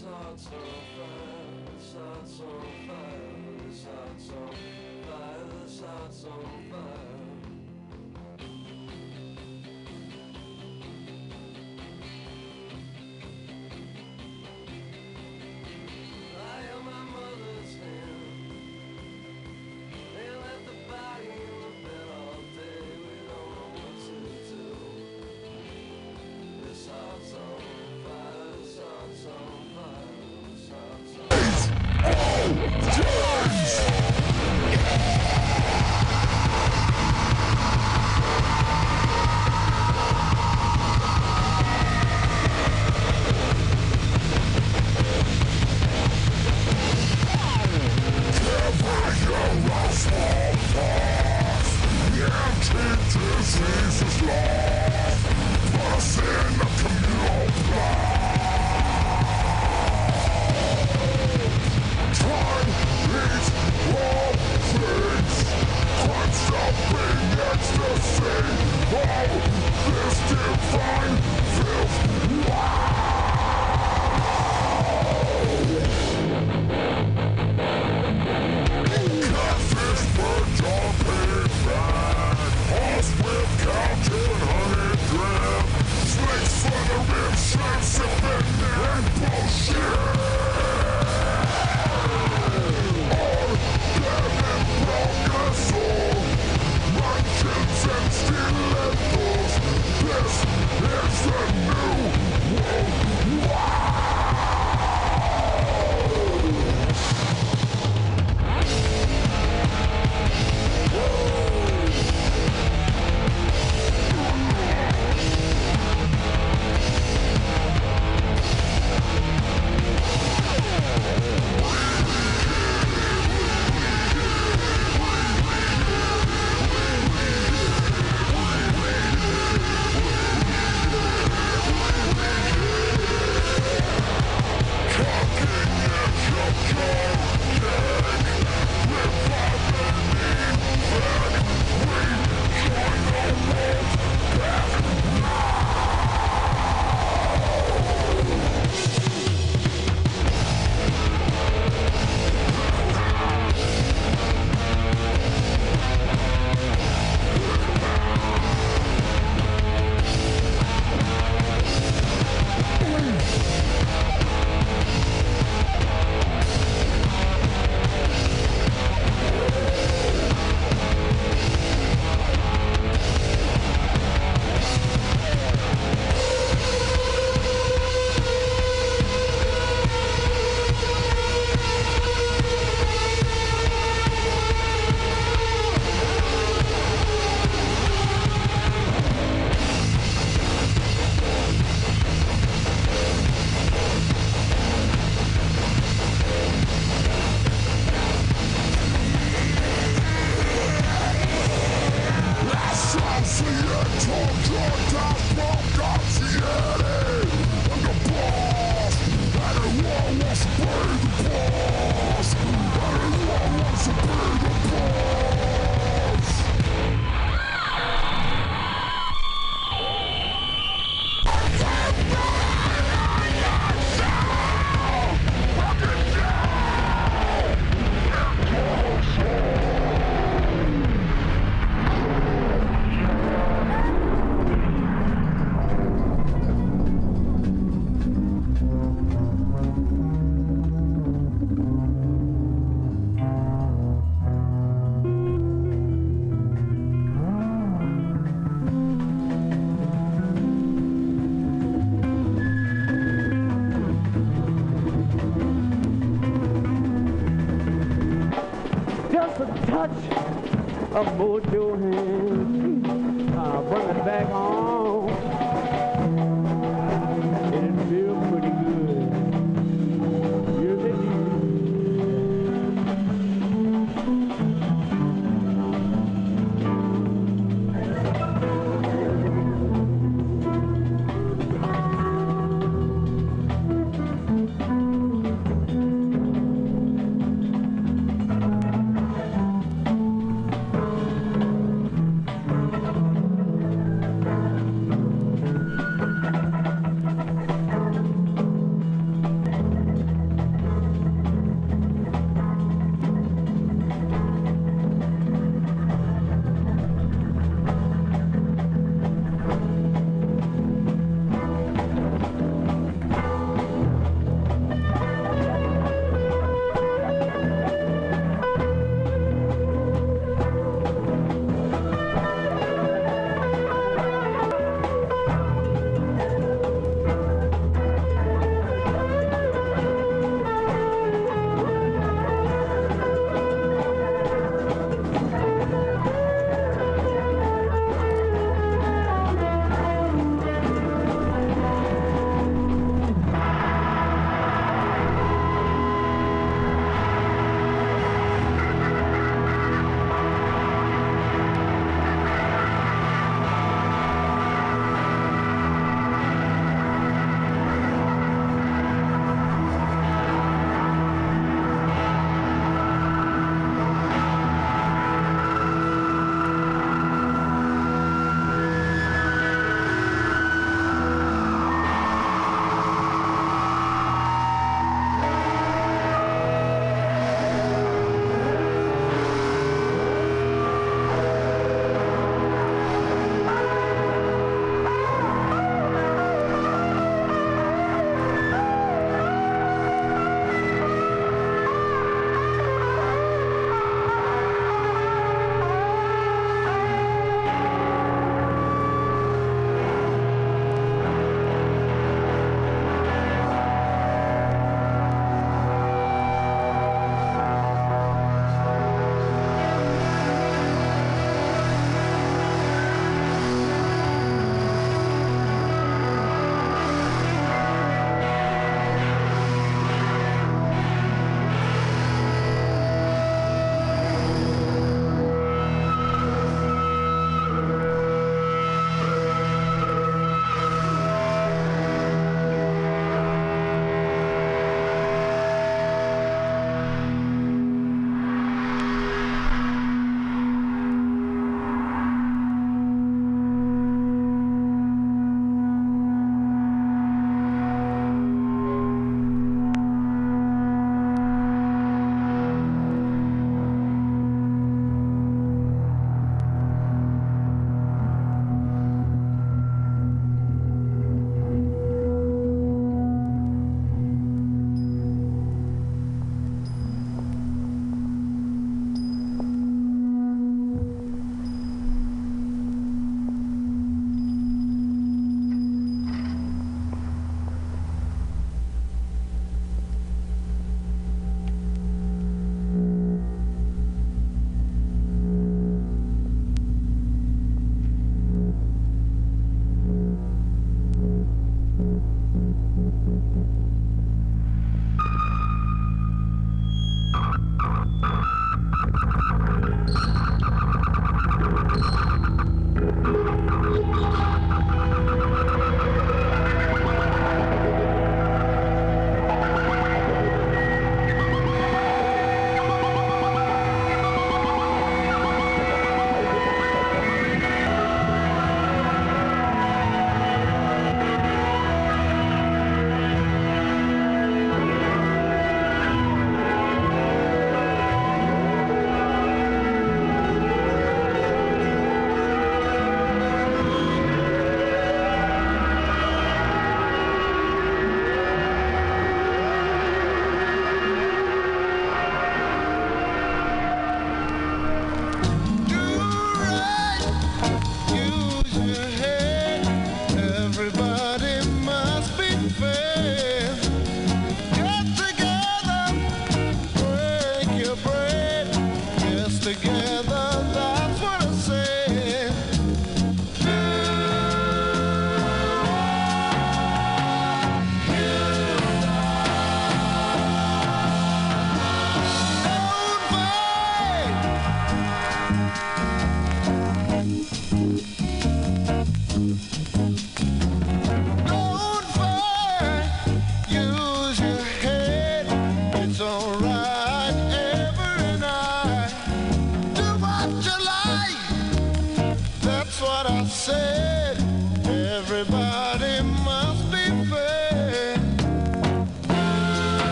It's not so bad, it's not so bad, it's not so bad, it's not so bad. I am my mother's hand. They left the body in the bed all day. We don't know what to do. It's not so bad, it's not so bad, it's not so bad. It's all turns!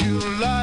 you love.